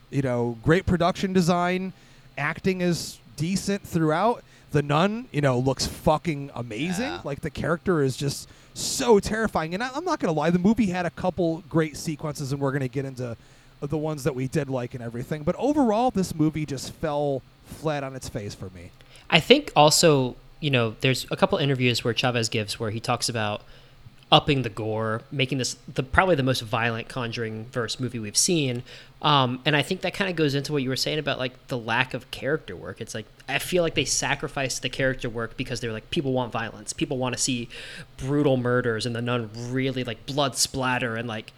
great production design, acting is decent throughout. The Nun, you know, looks fucking amazing. Yeah. Like, the character is just so terrifying. And I'm not going to lie, the movie had a couple great sequences, and we're going to get into the ones that we did like and everything. But overall, this movie just fell flat on its face for me. I think also, you know, there's a couple interviews where Chaves gives where he talks about upping the gore, making this probably the most violent Conjuring-verse movie we've seen. And I think that kind of goes into what you were saying about, like, the lack of character work. It's like, I feel like they sacrificed the character work because they were like, people want violence. People want to see brutal murders and the Nun really, like, blood splatter. And, like,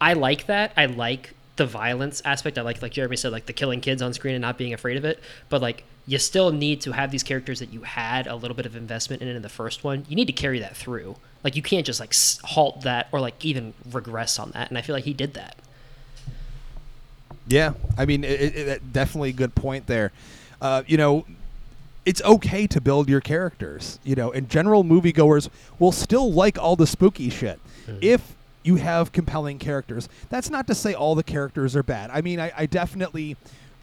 I like that. I like the violence aspect. I like Jeremy said, like, the killing kids on screen and not being afraid of it. But, like, you still need to have these characters that you had a little bit of investment in the first one. You need to carry that through. Like, you can't just, like, halt that or, like, even regress on that. And I feel like he did that. Yeah. I mean, it definitely a good point there. You know, it's okay to build your characters, you know, and general moviegoers will still like all the spooky shit if you have compelling characters. That's not to say all the characters are bad. I mean, I definitely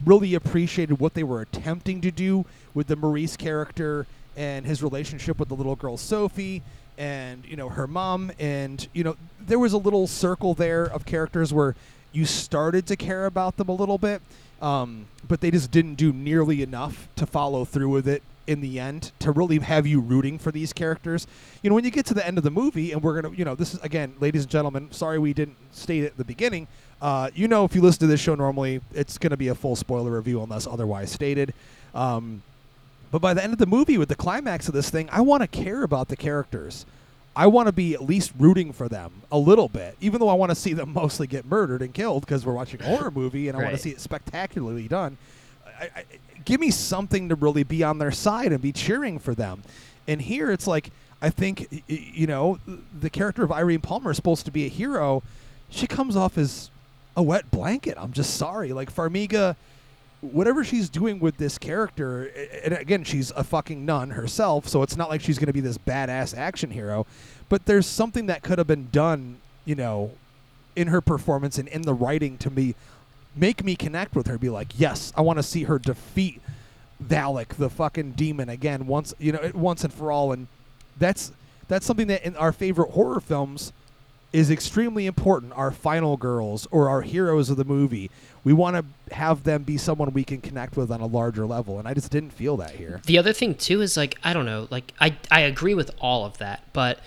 really appreciated what they were attempting to do with the Maurice character and his relationship with the little girl Sophie and, you know, her mom. And, you know, there was a little circle there of characters where you started to care about them a little bit, but they just didn't do nearly enough to follow through with it in the end to really have you rooting for these characters. You know, when you get to the end of the movie, and we're going to, you know, this is, again, ladies and gentlemen, sorry we didn't state it at the beginning. You know, if you listen to this show normally, it's going to be a full spoiler review unless otherwise stated. But by the end of the movie, with the climax of this thing, I want to care about the characters. I want to be at least rooting for them a little bit, even though I want to see them mostly get murdered and killed because we're watching a horror movie and I want to see it spectacularly done. I give me something to really be on their side and be cheering for them. And here it's like, I think, you know, the character of Irene Palmer is supposed to be a hero. She comes off as a wet blanket. I'm just sorry. Like, Farmiga, whatever she's doing with this character, and again, she's a fucking nun herself, so it's not like she's going to be this badass action hero, but there's something that could have been done, you know, in her performance and in the writing to me, make me connect with her, be like, yes, I want to see her defeat Valak, the fucking demon, again, once, you know, once and for all. And that's something that in our favorite horror films is extremely important. Our Final Girls or our heroes of the movie, we want to have them be someone we can connect with on a larger level, and I just didn't feel that here. The other thing too is, like, I don't know, like, I agree with all of that, but,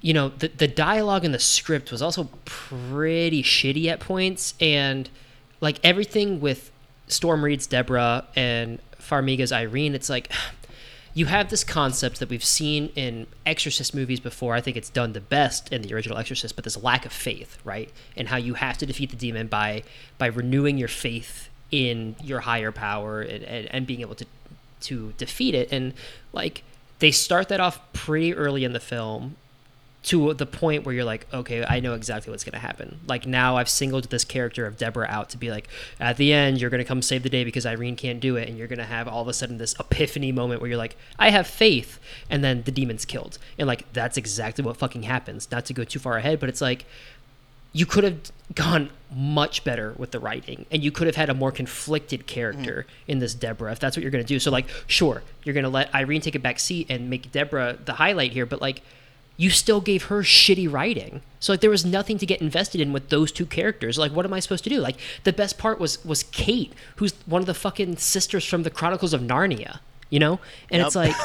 you know, the dialogue and the script was also pretty shitty at points, and, like, everything with Storm Reed's Deborah and Farmiga's Irene, it's like, you have this concept that we've seen in Exorcist movies before. I think it's done the best in the original Exorcist, but this lack of faith, right? And how you have to defeat the demon by renewing your faith in your higher power and being able to defeat it. And, like, they start that off pretty early in the film to the point where you're like, okay, I know exactly what's going to happen. Like, now I've singled this character of Deborah out to be like, at the end, you're going to come save the day because Irene can't do it. And you're going to have all of a sudden this epiphany moment where you're like, I have faith. And then the demon's killed. And, like, that's exactly what fucking happens. Not to go too far ahead, but it's like, you could have gone much better with the writing, and you could have had a more conflicted character in this Deborah, if that's what you're going to do. So, like, sure, you're going to let Irene take a back seat and make Deborah the highlight here, but, like, you still gave her shitty writing. So, like, there was nothing to get invested in with those two characters. Like, what am I supposed to do? Like, the best part was Kate, who's one of the fucking sisters from the Chronicles of Narnia, you know? And it's like,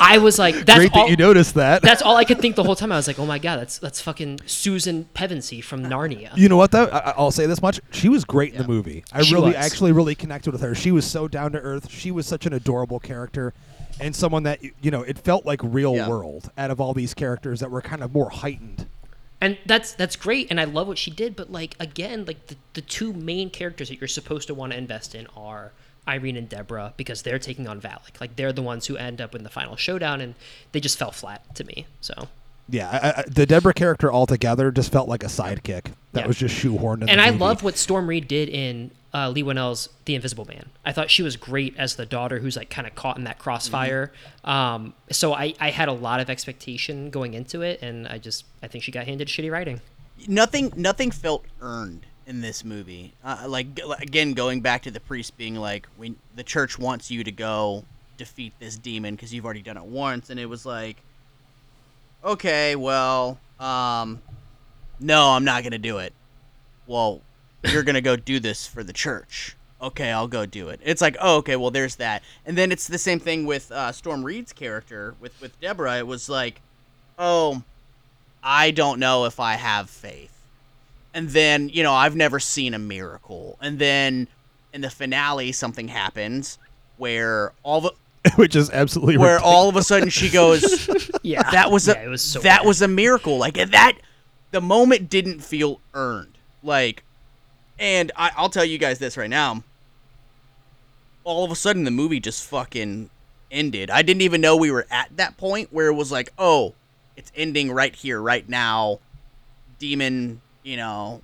I was like, that's great all, that you noticed that. That's all I could think the whole time. I was like, oh my God, that's fucking Susan Pevensey from Narnia. You know what though? I'll say this much. She was great in the movie. I actually really connected with her. She was so down to earth. She was such an adorable character. And someone that, you know, it felt like real world out of all these characters that were kind of more heightened. And that's great, and I love what she did, but, like, again, like, the two main characters that you're supposed to want to invest in are Irene and Deborah, because they're taking on Valak. Like, they're the ones who end up in the final showdown, and they just fell flat to me, so... Yeah, the Deborah character altogether just felt like a sidekick that was just shoehorned in. And I love what Storm Reid did in Lee Whannell's The Invisible Man. I thought she was great as the daughter who's, like, kind of caught in that crossfire. So I had a lot of expectation going into it, and I think she got handed shitty writing. Nothing felt earned in this movie. Like, again, going back to the priest being like, when the church wants you to go defeat this demon because you've already done it once. And it was like, okay, well, no, I'm not going to do it. Well, you're going to go do this for the church. Okay, I'll go do it. It's like, oh, okay, well, there's that. And then it's the same thing with Storm Reed's character, with Deborah. It was like, oh, I don't know if I have faith. And then, you know, I've never seen a miracle. And then in the finale, something happens where all the... Which is absolutely where ridiculous. All of a sudden she goes, yeah, that was a, it was so that bad. Was a miracle. Like, that, the moment didn't feel earned. Like, and I'll tell you guys this right now. All of a sudden, the movie just fucking ended. I didn't even know we were at that point where it was like, oh, it's ending right here, right now. Demon, you know,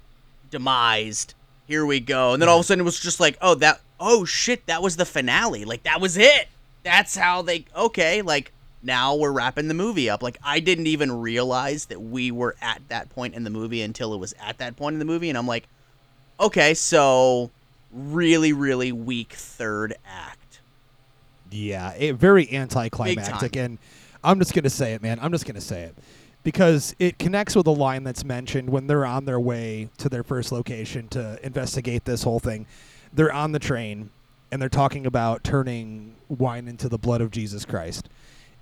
demised. Here we go. And then all of a sudden it was just like, oh shit, that was the finale. Like, that was it. That's how they, okay, like, now we're wrapping the movie up. Like, I didn't even realize that we were at that point in the movie until it was at that point in the movie. And I'm like, okay, so... really, really weak third act. Yeah, very anticlimactic. And I'm just going to say it, man. I'm just going to say it. Because it connects with a line that's mentioned when they're on their way to their first location to investigate this whole thing. They're on the train, and they're talking about turning wine into the blood of Jesus Christ.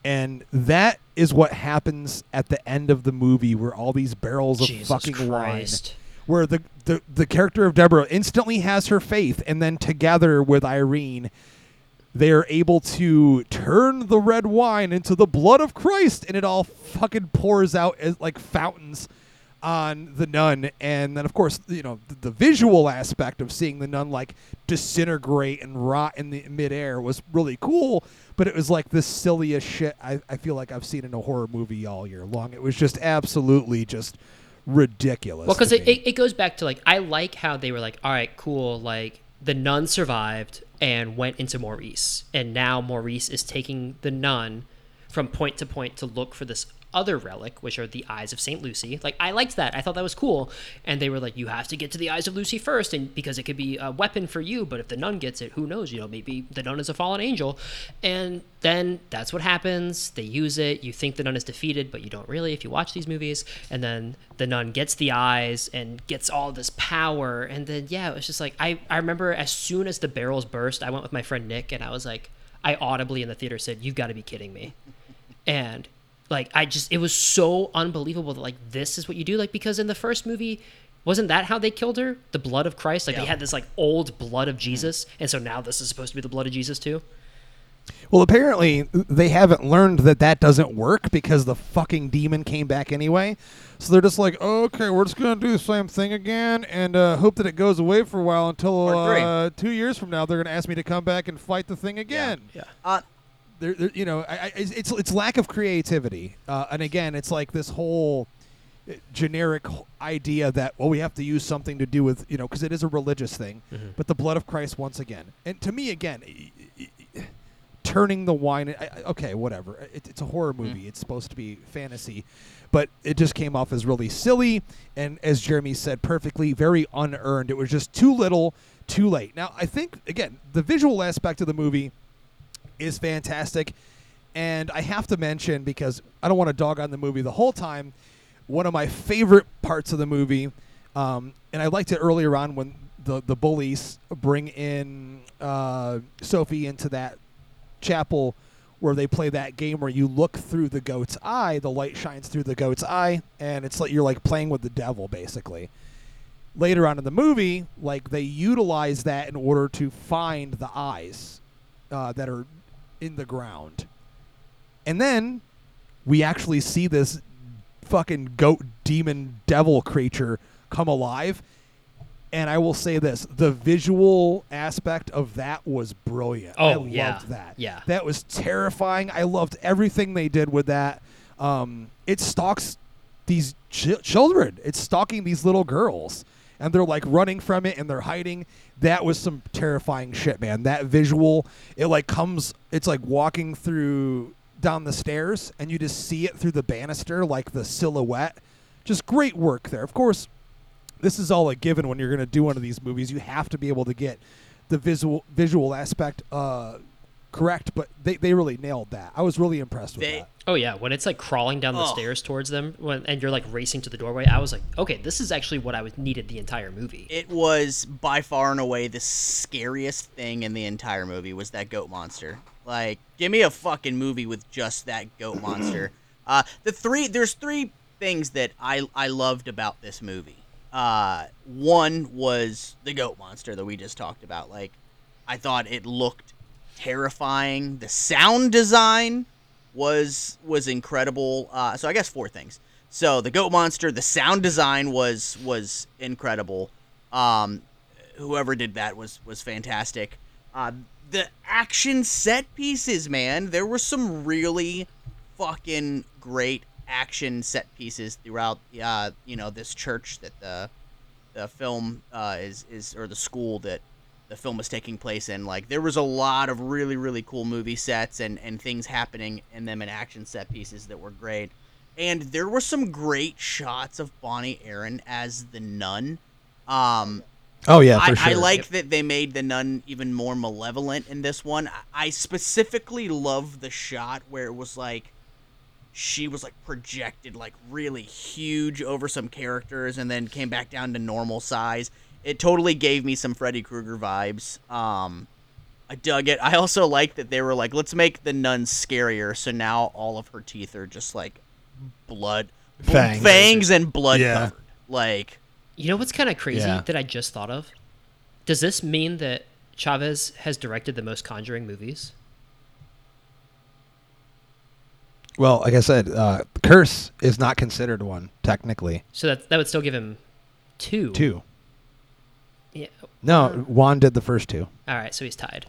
And that is what happens at the end of the movie, where all these barrels of Jesus fucking Christ. Wine... where the character of Deborah instantly has her faith, and then together with Irene, they are able to turn the red wine into the blood of Christ, and it all fucking pours out as like fountains on the nun. And then, of course, you know, the visual aspect of seeing the nun like disintegrate and rot in the midair was really cool, but it was like the silliest shit I feel like I've seen in a horror movie all year long. It was just absolutely just... ridiculous. Well, because it goes back to, like, I like how they were like, all right, cool, like, the nun survived and went into Maurice, and now Maurice is taking the nun from point to point to look for this other relic, which are the eyes of Saint Lucy. Like, I liked that. I thought that was cool. And they were like, you have to get to the eyes of Lucy first, and because it could be a weapon for you, but if the nun gets it, who knows, you know, maybe the nun is a fallen angel. And then that's what happens. They use it. You think the nun is defeated, but you don't really if you watch these movies. And then the nun gets the eyes and gets all this power. And then, yeah, it's just like, I remember as soon as the barrels burst, I went with my friend Nick, and I was like, I audibly in the theater said, you've got to be kidding me. And like, it was so unbelievable that, like, this is what you do. Like, because in the first movie, wasn't that how they killed her? The blood of Christ? Like, yeah. They had this, like, old blood of Jesus, and so now this is supposed to be the blood of Jesus, too? Well, apparently, they haven't learned that doesn't work because the fucking demon came back anyway. So they're just like, okay, we're just going to do the same thing again and hope that it goes away for a while until 2 years from now, they're going to ask me to come back and fight the thing again. Yeah. They're, you know, it's lack of creativity, and again, it's like this whole generic idea that, well, we have to use something to do with, you know, because it is a religious thing. Mm-hmm. But the blood of Christ once again, and to me again, turning the wine. Okay, whatever. It's a horror movie. Mm-hmm. It's supposed to be fantasy, but it just came off as really silly and, as Jeremy said perfectly, very unearned. It was just too little, too late. Now, I think again, the visual aspect of the movie is fantastic, and I have to mention, because I don't want to dog on the movie the whole time, one of my favorite parts of the movie, and I liked it earlier on when the bullies bring in Sophie into that chapel where they play that game where you look through the goat's eye, the light shines through the goat's eye, and it's like you're like playing with the devil, basically. Later on in the movie, like, they utilize that in order to find the eyes that are in the ground. And then we actually see this fucking goat demon devil creature come alive. And I will say this, the visual aspect of that was brilliant. Oh, I loved that. Yeah. That was terrifying. I loved everything they did with that. It stalks these children. It's stalking these little girls. And they're, like, running from it, and they're hiding. That was some terrifying shit, man. That visual, it, like, comes, it's, like, walking through down the stairs, and you just see it through the banister, like, the silhouette. Just great work there. Of course, this is all a given when you're going to do one of these movies. You have to be able to get the visual aspect correct, but they really nailed that. I was really impressed with that. Oh, yeah. When it's, like, crawling down the stairs towards them and you're, like, racing to the doorway, I was like, okay, this is actually what I needed the entire movie. It was by far and away the scariest thing in the entire movie was that goat monster. Like, give me a fucking movie with just that goat monster. There's three things that I loved about this movie. One was the goat monster that we just talked about. Like, I thought it looked terrifying. The sound design was incredible. So I guess four things. So the goat monster, the sound design was incredible. Whoever did that was fantastic. The action set pieces, man, there were some really fucking great action set pieces throughout this church that the film is or the school that the film is taking place in. Like, there was a lot of really, really cool movie sets and things happening in them and action set pieces that were great. And there were some great shots of Bonnie Aarons as the nun. Oh, yeah, for sure. I like that they made the nun even more malevolent in this one. I specifically love the shot where it was like, she was like projected like really huge over some characters and then came back down to normal size. It totally gave me some Freddy Krueger vibes. I dug it. I also liked that they were like, let's make the nun scarier. So now all of her teeth are just like blood, fangs and blood covered. Like, you know what's kind of crazy that I just thought of? Does this mean that Chaves has directed the most Conjuring movies? Well, like I said, Curse is not considered one, technically. So that would still give him two. Two. Yeah. No, Juan did the first two. All right, so he's tied.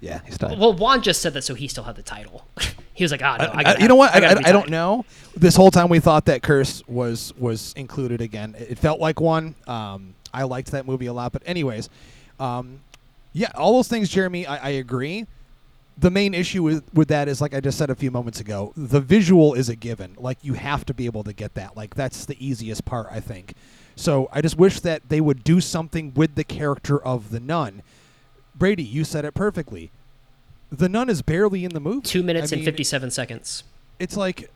Yeah, he's tied. Well, Juan just said that so he still had the title. He was like, no. I don't know. This whole time we thought that Curse was included again. It felt like one. I liked that movie a lot. But anyways, all those things, Jeremy, I agree. The main issue with that is, like I just said a few moments ago, the visual is a given. Like, you have to be able to get that. Like, that's the easiest part, I think. So I just wish that they would do something with the character of the nun. Brady, you said it perfectly. The nun is barely in the movie. 2 minutes and 57 seconds. It's like,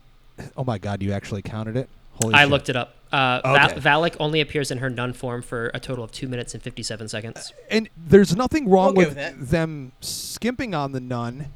oh my God, you actually counted it? Holy shit. I looked it up. Okay. Valak only appears in her nun form for a total of 2 minutes and 57 seconds. And there's nothing wrong with them skimping on the nun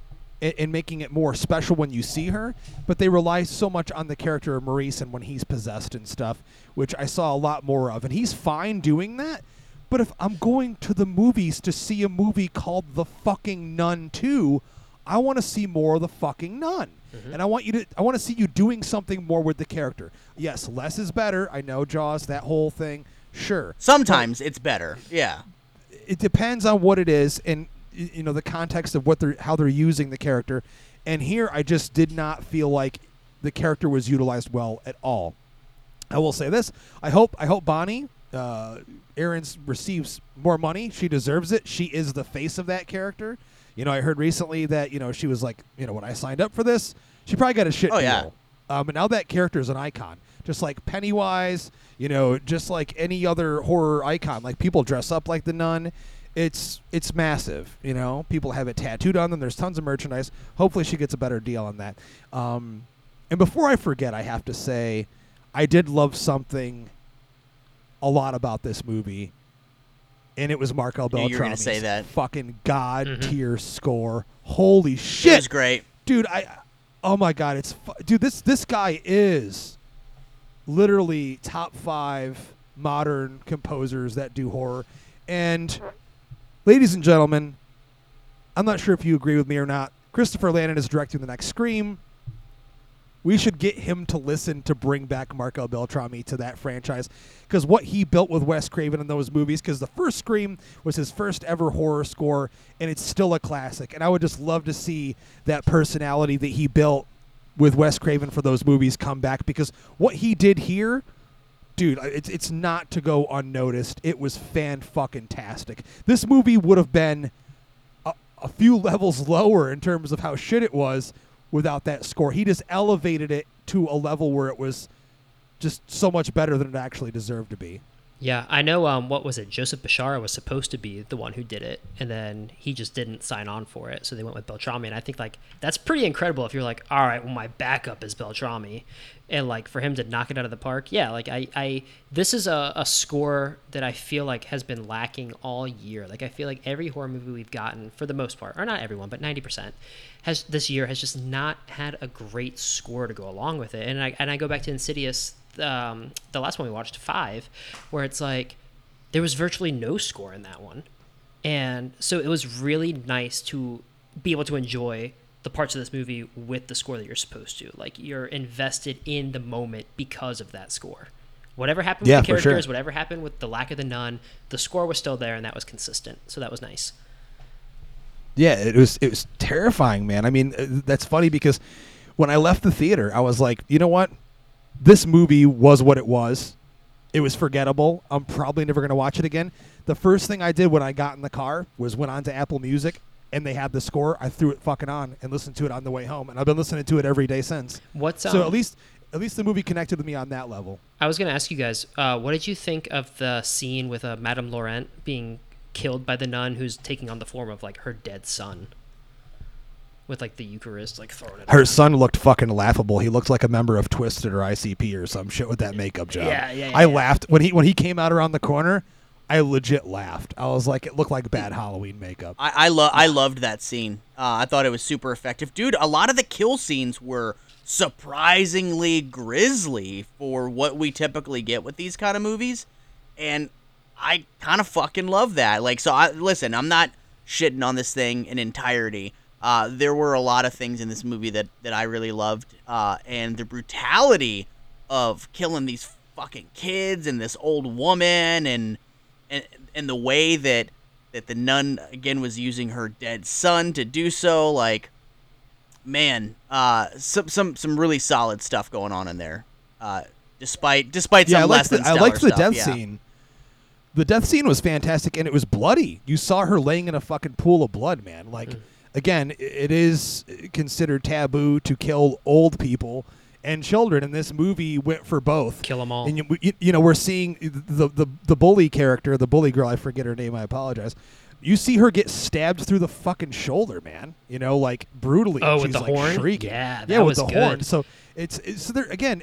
and making it more special when you see her, but they rely so much on the character of Maurice and when he's possessed and stuff, which I saw a lot more of. And he's fine doing that, but if I'm going to the movies to see a movie called The fucking Nun 2, I want to see more of the fucking nun. Mm-hmm. And I want to see you doing something more with the character. Yes, less is better. I know, Jaws, that whole thing. Sure. Sometimes it's better. Yeah. It depends on what it is and, you know, the context of how they're using the character. And here I just did not feel like the character was utilized well at all. I will say this. I hope Bonnie Aarons receives more money. She deserves it. She is the face of that character. You know, I heard recently that, you know, she was like, you know, when I signed up for this, she probably got a shit deal. Yeah. But now that character is an icon, just like Pennywise, you know, just like any other horror icon. Like, people dress up like the nun. It's massive, you know. People have it tattooed on them. There's tons of merchandise. Hopefully she gets a better deal on that. And before I forget, I have to say I did love something a lot about this movie. And it was Marco Beltrami's fucking god-tier score. Holy shit. It was great. Dude, oh my God, this guy is literally top five modern composers that do horror. And ladies and gentlemen, I'm not sure if you agree with me or not, Christopher Landon is directing the next Scream. We should get him to listen to bring back Marco Beltrami to that franchise, because what he built with Wes Craven in those movies, because the first Scream was his first ever horror score, and it's still a classic. And I would just love to see that personality that he built with Wes Craven for those movies come back, because what he did here, dude, it's not to go unnoticed. It was fan-fucking-tastic. This movie would have been a few levels lower in terms of how shit it was without that score. He just elevated it to a level where it was just so much better than it actually deserved to be. Yeah, I know, what was it? Joseph Bishara was supposed to be the one who did it, and then he just didn't sign on for it, so they went with Beltrami, and I think, like, that's pretty incredible if you're like, all right, well, my backup is Beltrami, and, like, for him to knock it out of the park, yeah, like, I this is a score that I feel like has been lacking all year. Like, I feel like every horror movie we've gotten, for the most part, or not everyone, but 90%, has this year has just not had a great score to go along with it, and I go back to Insidious, the last one we watched, 5, where it's like there was virtually no score in that one, and so it was really nice to be able to enjoy the parts of this movie with the score that you're supposed to, like, you're invested in the moment because of that score. Whatever happened with the characters, whatever happened with the lack of the nun, the score was still there, and that was consistent, so that was nice. Yeah, it was terrifying, man. I mean, that's funny because when I left the theater, I was like, you know what, this movie was what it was. It was forgettable. I'm probably never going to watch it again. The first thing I did when I got in the car was went on to Apple Music, and they had the score. I threw it fucking on and listened to it on the way home, and I've been listening to it every day since. So at least the movie connected with me on that level. I was going to ask you guys, what did you think of the scene with Madame Laurent being killed by the nun who's taking on the form of, like, her dead son? With, like, the Eucharist, like, thrown at her son looked fucking laughable. He looked like a member of Twisted or ICP or some shit with that makeup job. I laughed when he came out around the corner. I legit laughed. I was like, it looked like bad Halloween makeup. I loved that scene. I thought it was super effective, dude. A lot of the kill scenes were surprisingly grisly for what we typically get with these kind of movies, and I kind of fucking love that. Like, so listen, I'm not shitting on this thing in entirety. There were a lot of things in this movie that I really loved, and the brutality of killing these fucking kids and this old woman and the way that the nun, again, was using her dead son to do so. Like, man, some really solid stuff going on in there, despite some less than stellar stuff. I liked the death scene. The death scene was fantastic, and it was bloody. You saw her laying in a fucking pool of blood, man, like... Mm. Again, it is considered taboo to kill old people and children, and this movie went for both. Kill them all. And you know, we're seeing the bully character, the bully girl. I forget her name. I apologize. You see her get stabbed through the fucking shoulder, man. You know, like, brutally. Oh, with the horn. Shrieking. Yeah, that was good. Horn. So it's so there again.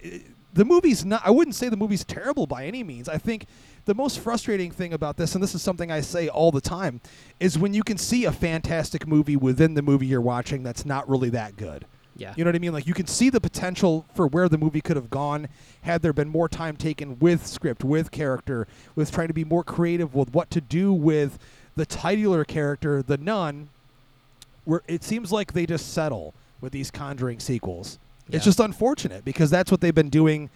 The movie's not. I wouldn't say the movie's terrible by any means. I think the most frustrating thing about this, and this is something I say all the time, is when you can see a fantastic movie within the movie you're watching that's not really that good. Yeah. You know what I mean? Like, you can see the potential for where the movie could have gone had there been more time taken with script, with character, with trying to be more creative with what to do with the titular character, the nun, where it seems like they just settle with these Conjuring sequels. Yeah. It's just unfortunate because that's what they've been doing.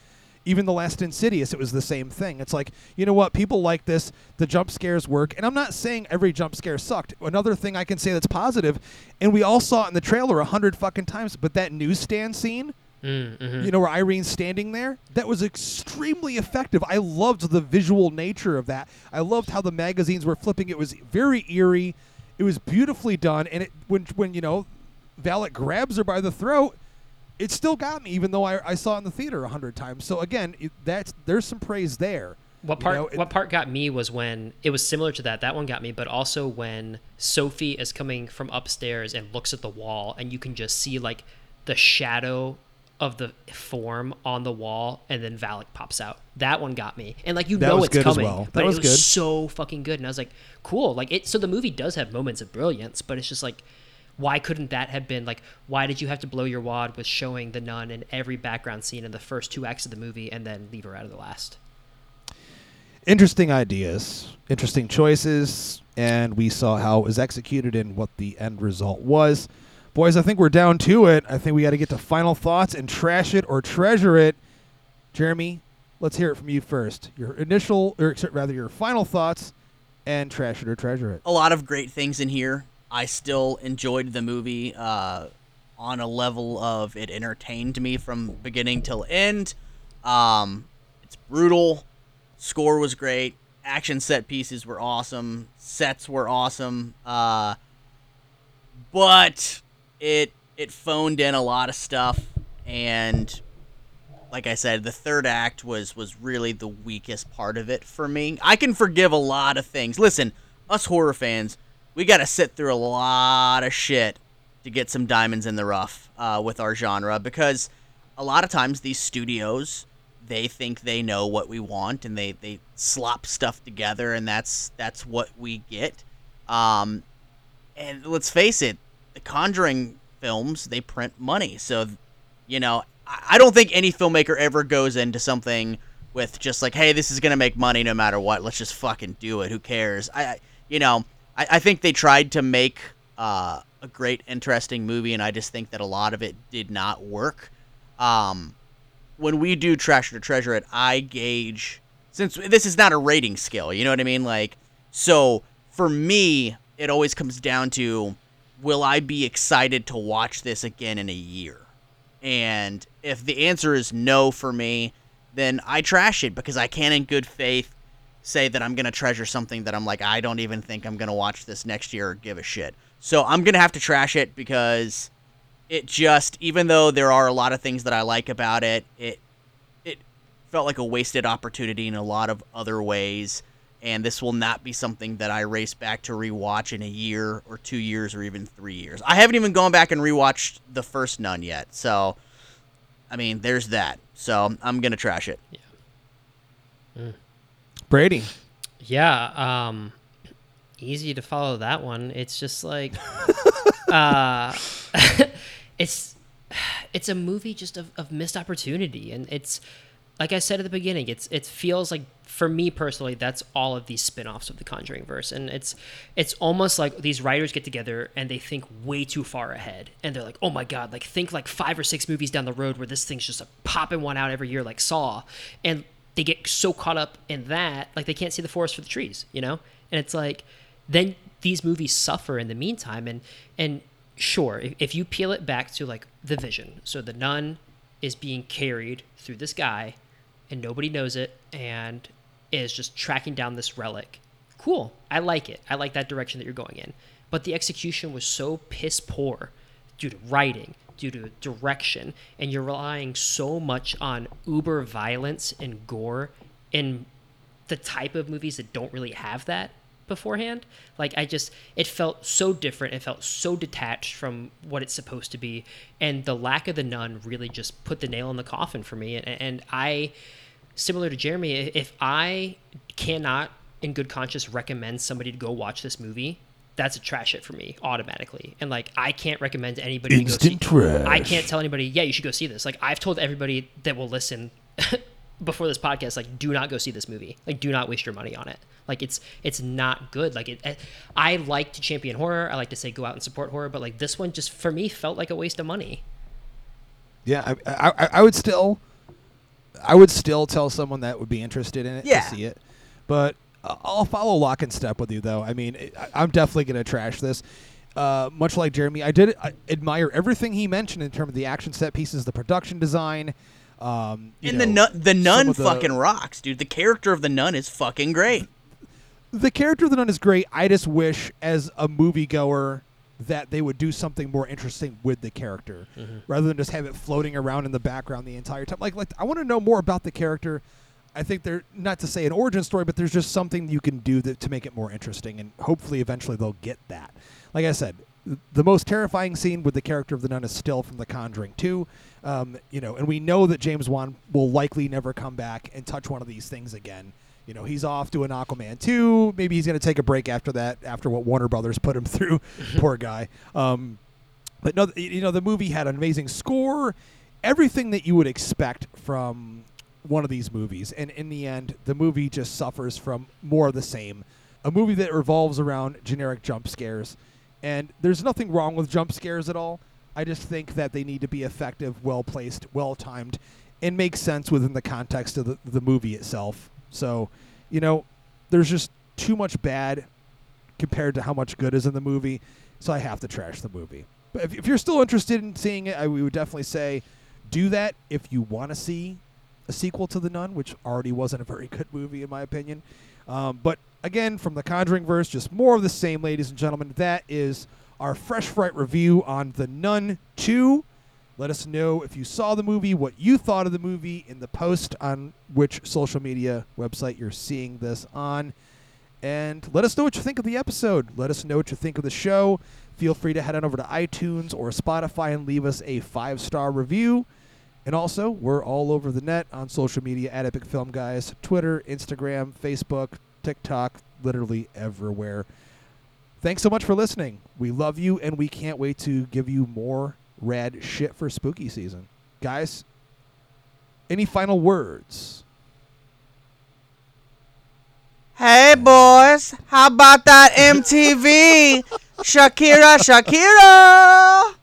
Even the last Insidious, it was the same thing. It's like, you know what? People like this. The jump scares work. And I'm not saying every jump scare sucked. Another thing I can say that's positive, and we all saw it in the trailer 100 fucking times, but that newsstand scene, you know, where Irene's standing there, that was extremely effective. I loved the visual nature of that. I loved how the magazines were flipping. It was very eerie. It was beautifully done. And when you know, Valak grabs her by the throat, it still got me, even though I saw it in the theater 100 times. So again, there's some praise there. What part got me was when it was similar to that. That one got me, but also when Sophie is coming from upstairs and looks at the wall, and you can just see, like, the shadow of the form on the wall, and then Valak pops out. That one got me, and, like, you that know it's coming. Well. But it was good. So fucking good, and I was like, cool. Like it. So the movie does have moments of brilliance, but it's just like, why couldn't that have been, like, why did you have to blow your wad with showing the nun in every background scene in the first 2 acts of the movie and then leave her out of the last? Interesting ideas, interesting choices, and we saw how it was executed and what the end result was. Boys, I think we're down to it. I think we got to get to final thoughts and trash it or treasure it. Jeremy, let's hear it from you first. Your final thoughts and trash it or treasure it. A lot of great things in here. I still enjoyed the movie on a level of it entertained me from beginning till end. It's brutal. Score was great. Action set pieces were awesome. Sets were awesome. But it phoned in a lot of stuff. And like I said, the third act was really the weakest part of it for me. I can forgive a lot of things. Listen, us horror fans, we got to sit through a lot of shit to get some diamonds in the rough with our genre, because a lot of times these studios, they think they know what we want, and they slop stuff together, and that's what we get. And let's face it, the Conjuring films, they print money. So, you know, I don't think any filmmaker ever goes into something with just like, hey, this is going to make money no matter what. Let's just fucking do it. Who cares? I think they tried to make a great, interesting movie, and I just think that a lot of it did not work. When we do Trash It or Treasure It, I gauge, since this is not a rating scale, you know what I mean? Like, so for me, it always comes down to, will I be excited to watch this again in a year? And if the answer is no for me, then I trash it, because I can't in good faith say that I'm going to treasure something that I'm like, I don't even think I'm going to watch this next year or give a shit. So I'm going to have to trash it, because it just, even though there are a lot of things that I like about it, it felt like a wasted opportunity in a lot of other ways. And this will not be something that I race back to rewatch in a year or 2 years or even 3 years. I haven't even gone back and rewatched the first Nun yet. So, I mean, there's that. So, I'm going to trash it. Yeah. Mm. Brady. Yeah. Easy to follow that one. It's just like... it's a movie just of missed opportunity. And it's... Like I said at the beginning, it feels like, for me personally, that's all of these spin-offs of the Conjuringverse. And it's almost like these writers get together and they think way too far ahead. And they're like, oh my God, like think like 5 or 6 movies down the road where this thing's just like popping one out every year like Saw. And they get so caught up in that, like they can't see the forest for the trees, you know? And it's like, then these movies suffer in the meantime. And sure, if you peel it back to like the vision, so the nun is being carried through this guy, and nobody knows it, and is just tracking down this relic. Cool. I like it. I like that direction that you're going in. But the execution was so piss poor due to writing, due to direction, and you're relying so much on uber violence and gore in the type of movies that don't really have that beforehand. Like, it felt so different. It felt so detached from what it's supposed to be. And the lack of the nun really just put the nail in the coffin for me. And I... Similar to Jeremy, if I cannot, in good conscience, recommend somebody to go watch this movie, that's a trash it for me automatically. And like, I can't recommend anybody to go see. Trash. I can't tell anybody, yeah, you should go see this. Like, I've told everybody that will listen before this podcast, like, do not go see this movie. Like, do not waste your money on it. Like, it's not good. Like, I like to champion horror. I like to say go out and support horror, but like this one just for me felt like a waste of money. Yeah, I would still tell someone that would be interested in it to see it. But I'll follow lock and step with you, though. I mean, I'm definitely going to trash this. Much like Jeremy, I admire everything he mentioned in terms of the action set pieces, the production design. The nun fucking rocks, dude. The character of the nun is fucking great. The character of the nun is great. I just wish, as a moviegoer, that they would do something more interesting with the character, rather than just have it floating around in the background the entire time. Like I want to know more about the character. I think they're, not to say an origin story, but there's just something you can do to make it more interesting, and hopefully eventually they'll get that. Like I said, the most terrifying scene with the character of the nun is still from The Conjuring 2, and we know that James Wan will likely never come back and touch one of these things again. You know, he's off doing Aquaman 2. Maybe he's going to take a break after that, after what Warner Brothers put him through. Poor guy. But no, the movie had an amazing score. Everything that you would expect from one of these movies. And in the end, the movie just suffers from more of the same. A movie that revolves around generic jump scares. And there's nothing wrong with jump scares at all. I just think that they need to be effective, well-placed, well-timed, and make sense within the context of the movie itself. So, there's just too much bad compared to how much good is in the movie, so I have to trash the movie. But if you're still interested in seeing it, we would definitely say do that if you want to see a sequel to The Nun, which already wasn't a very good movie in my opinion. But again, from the Conjuringverse, just more of the same, ladies and gentlemen. That is our Fresh Fright review on The Nun 2. Let us know if you saw the movie, what you thought of the movie in the post on which social media website you're seeing this on. And let us know what you think of the episode. Let us know what you think of the show. Feel free to head on over to iTunes or Spotify and leave us a 5-star review. And also, we're all over the net on social media at Epic Film Guys, Twitter, Instagram, Facebook, TikTok, literally everywhere. Thanks so much for listening. We love you, and we can't wait to give you more rad shit for spooky season. Guys, any final words? Hey, boys, how about that MTV? Shakira, Shakira!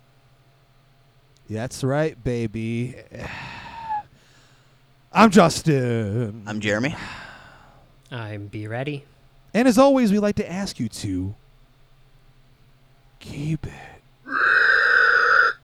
That's right, baby. I'm Justin. I'm Jeremy. I'm Be Ready. And as always, we like to ask you to keep it.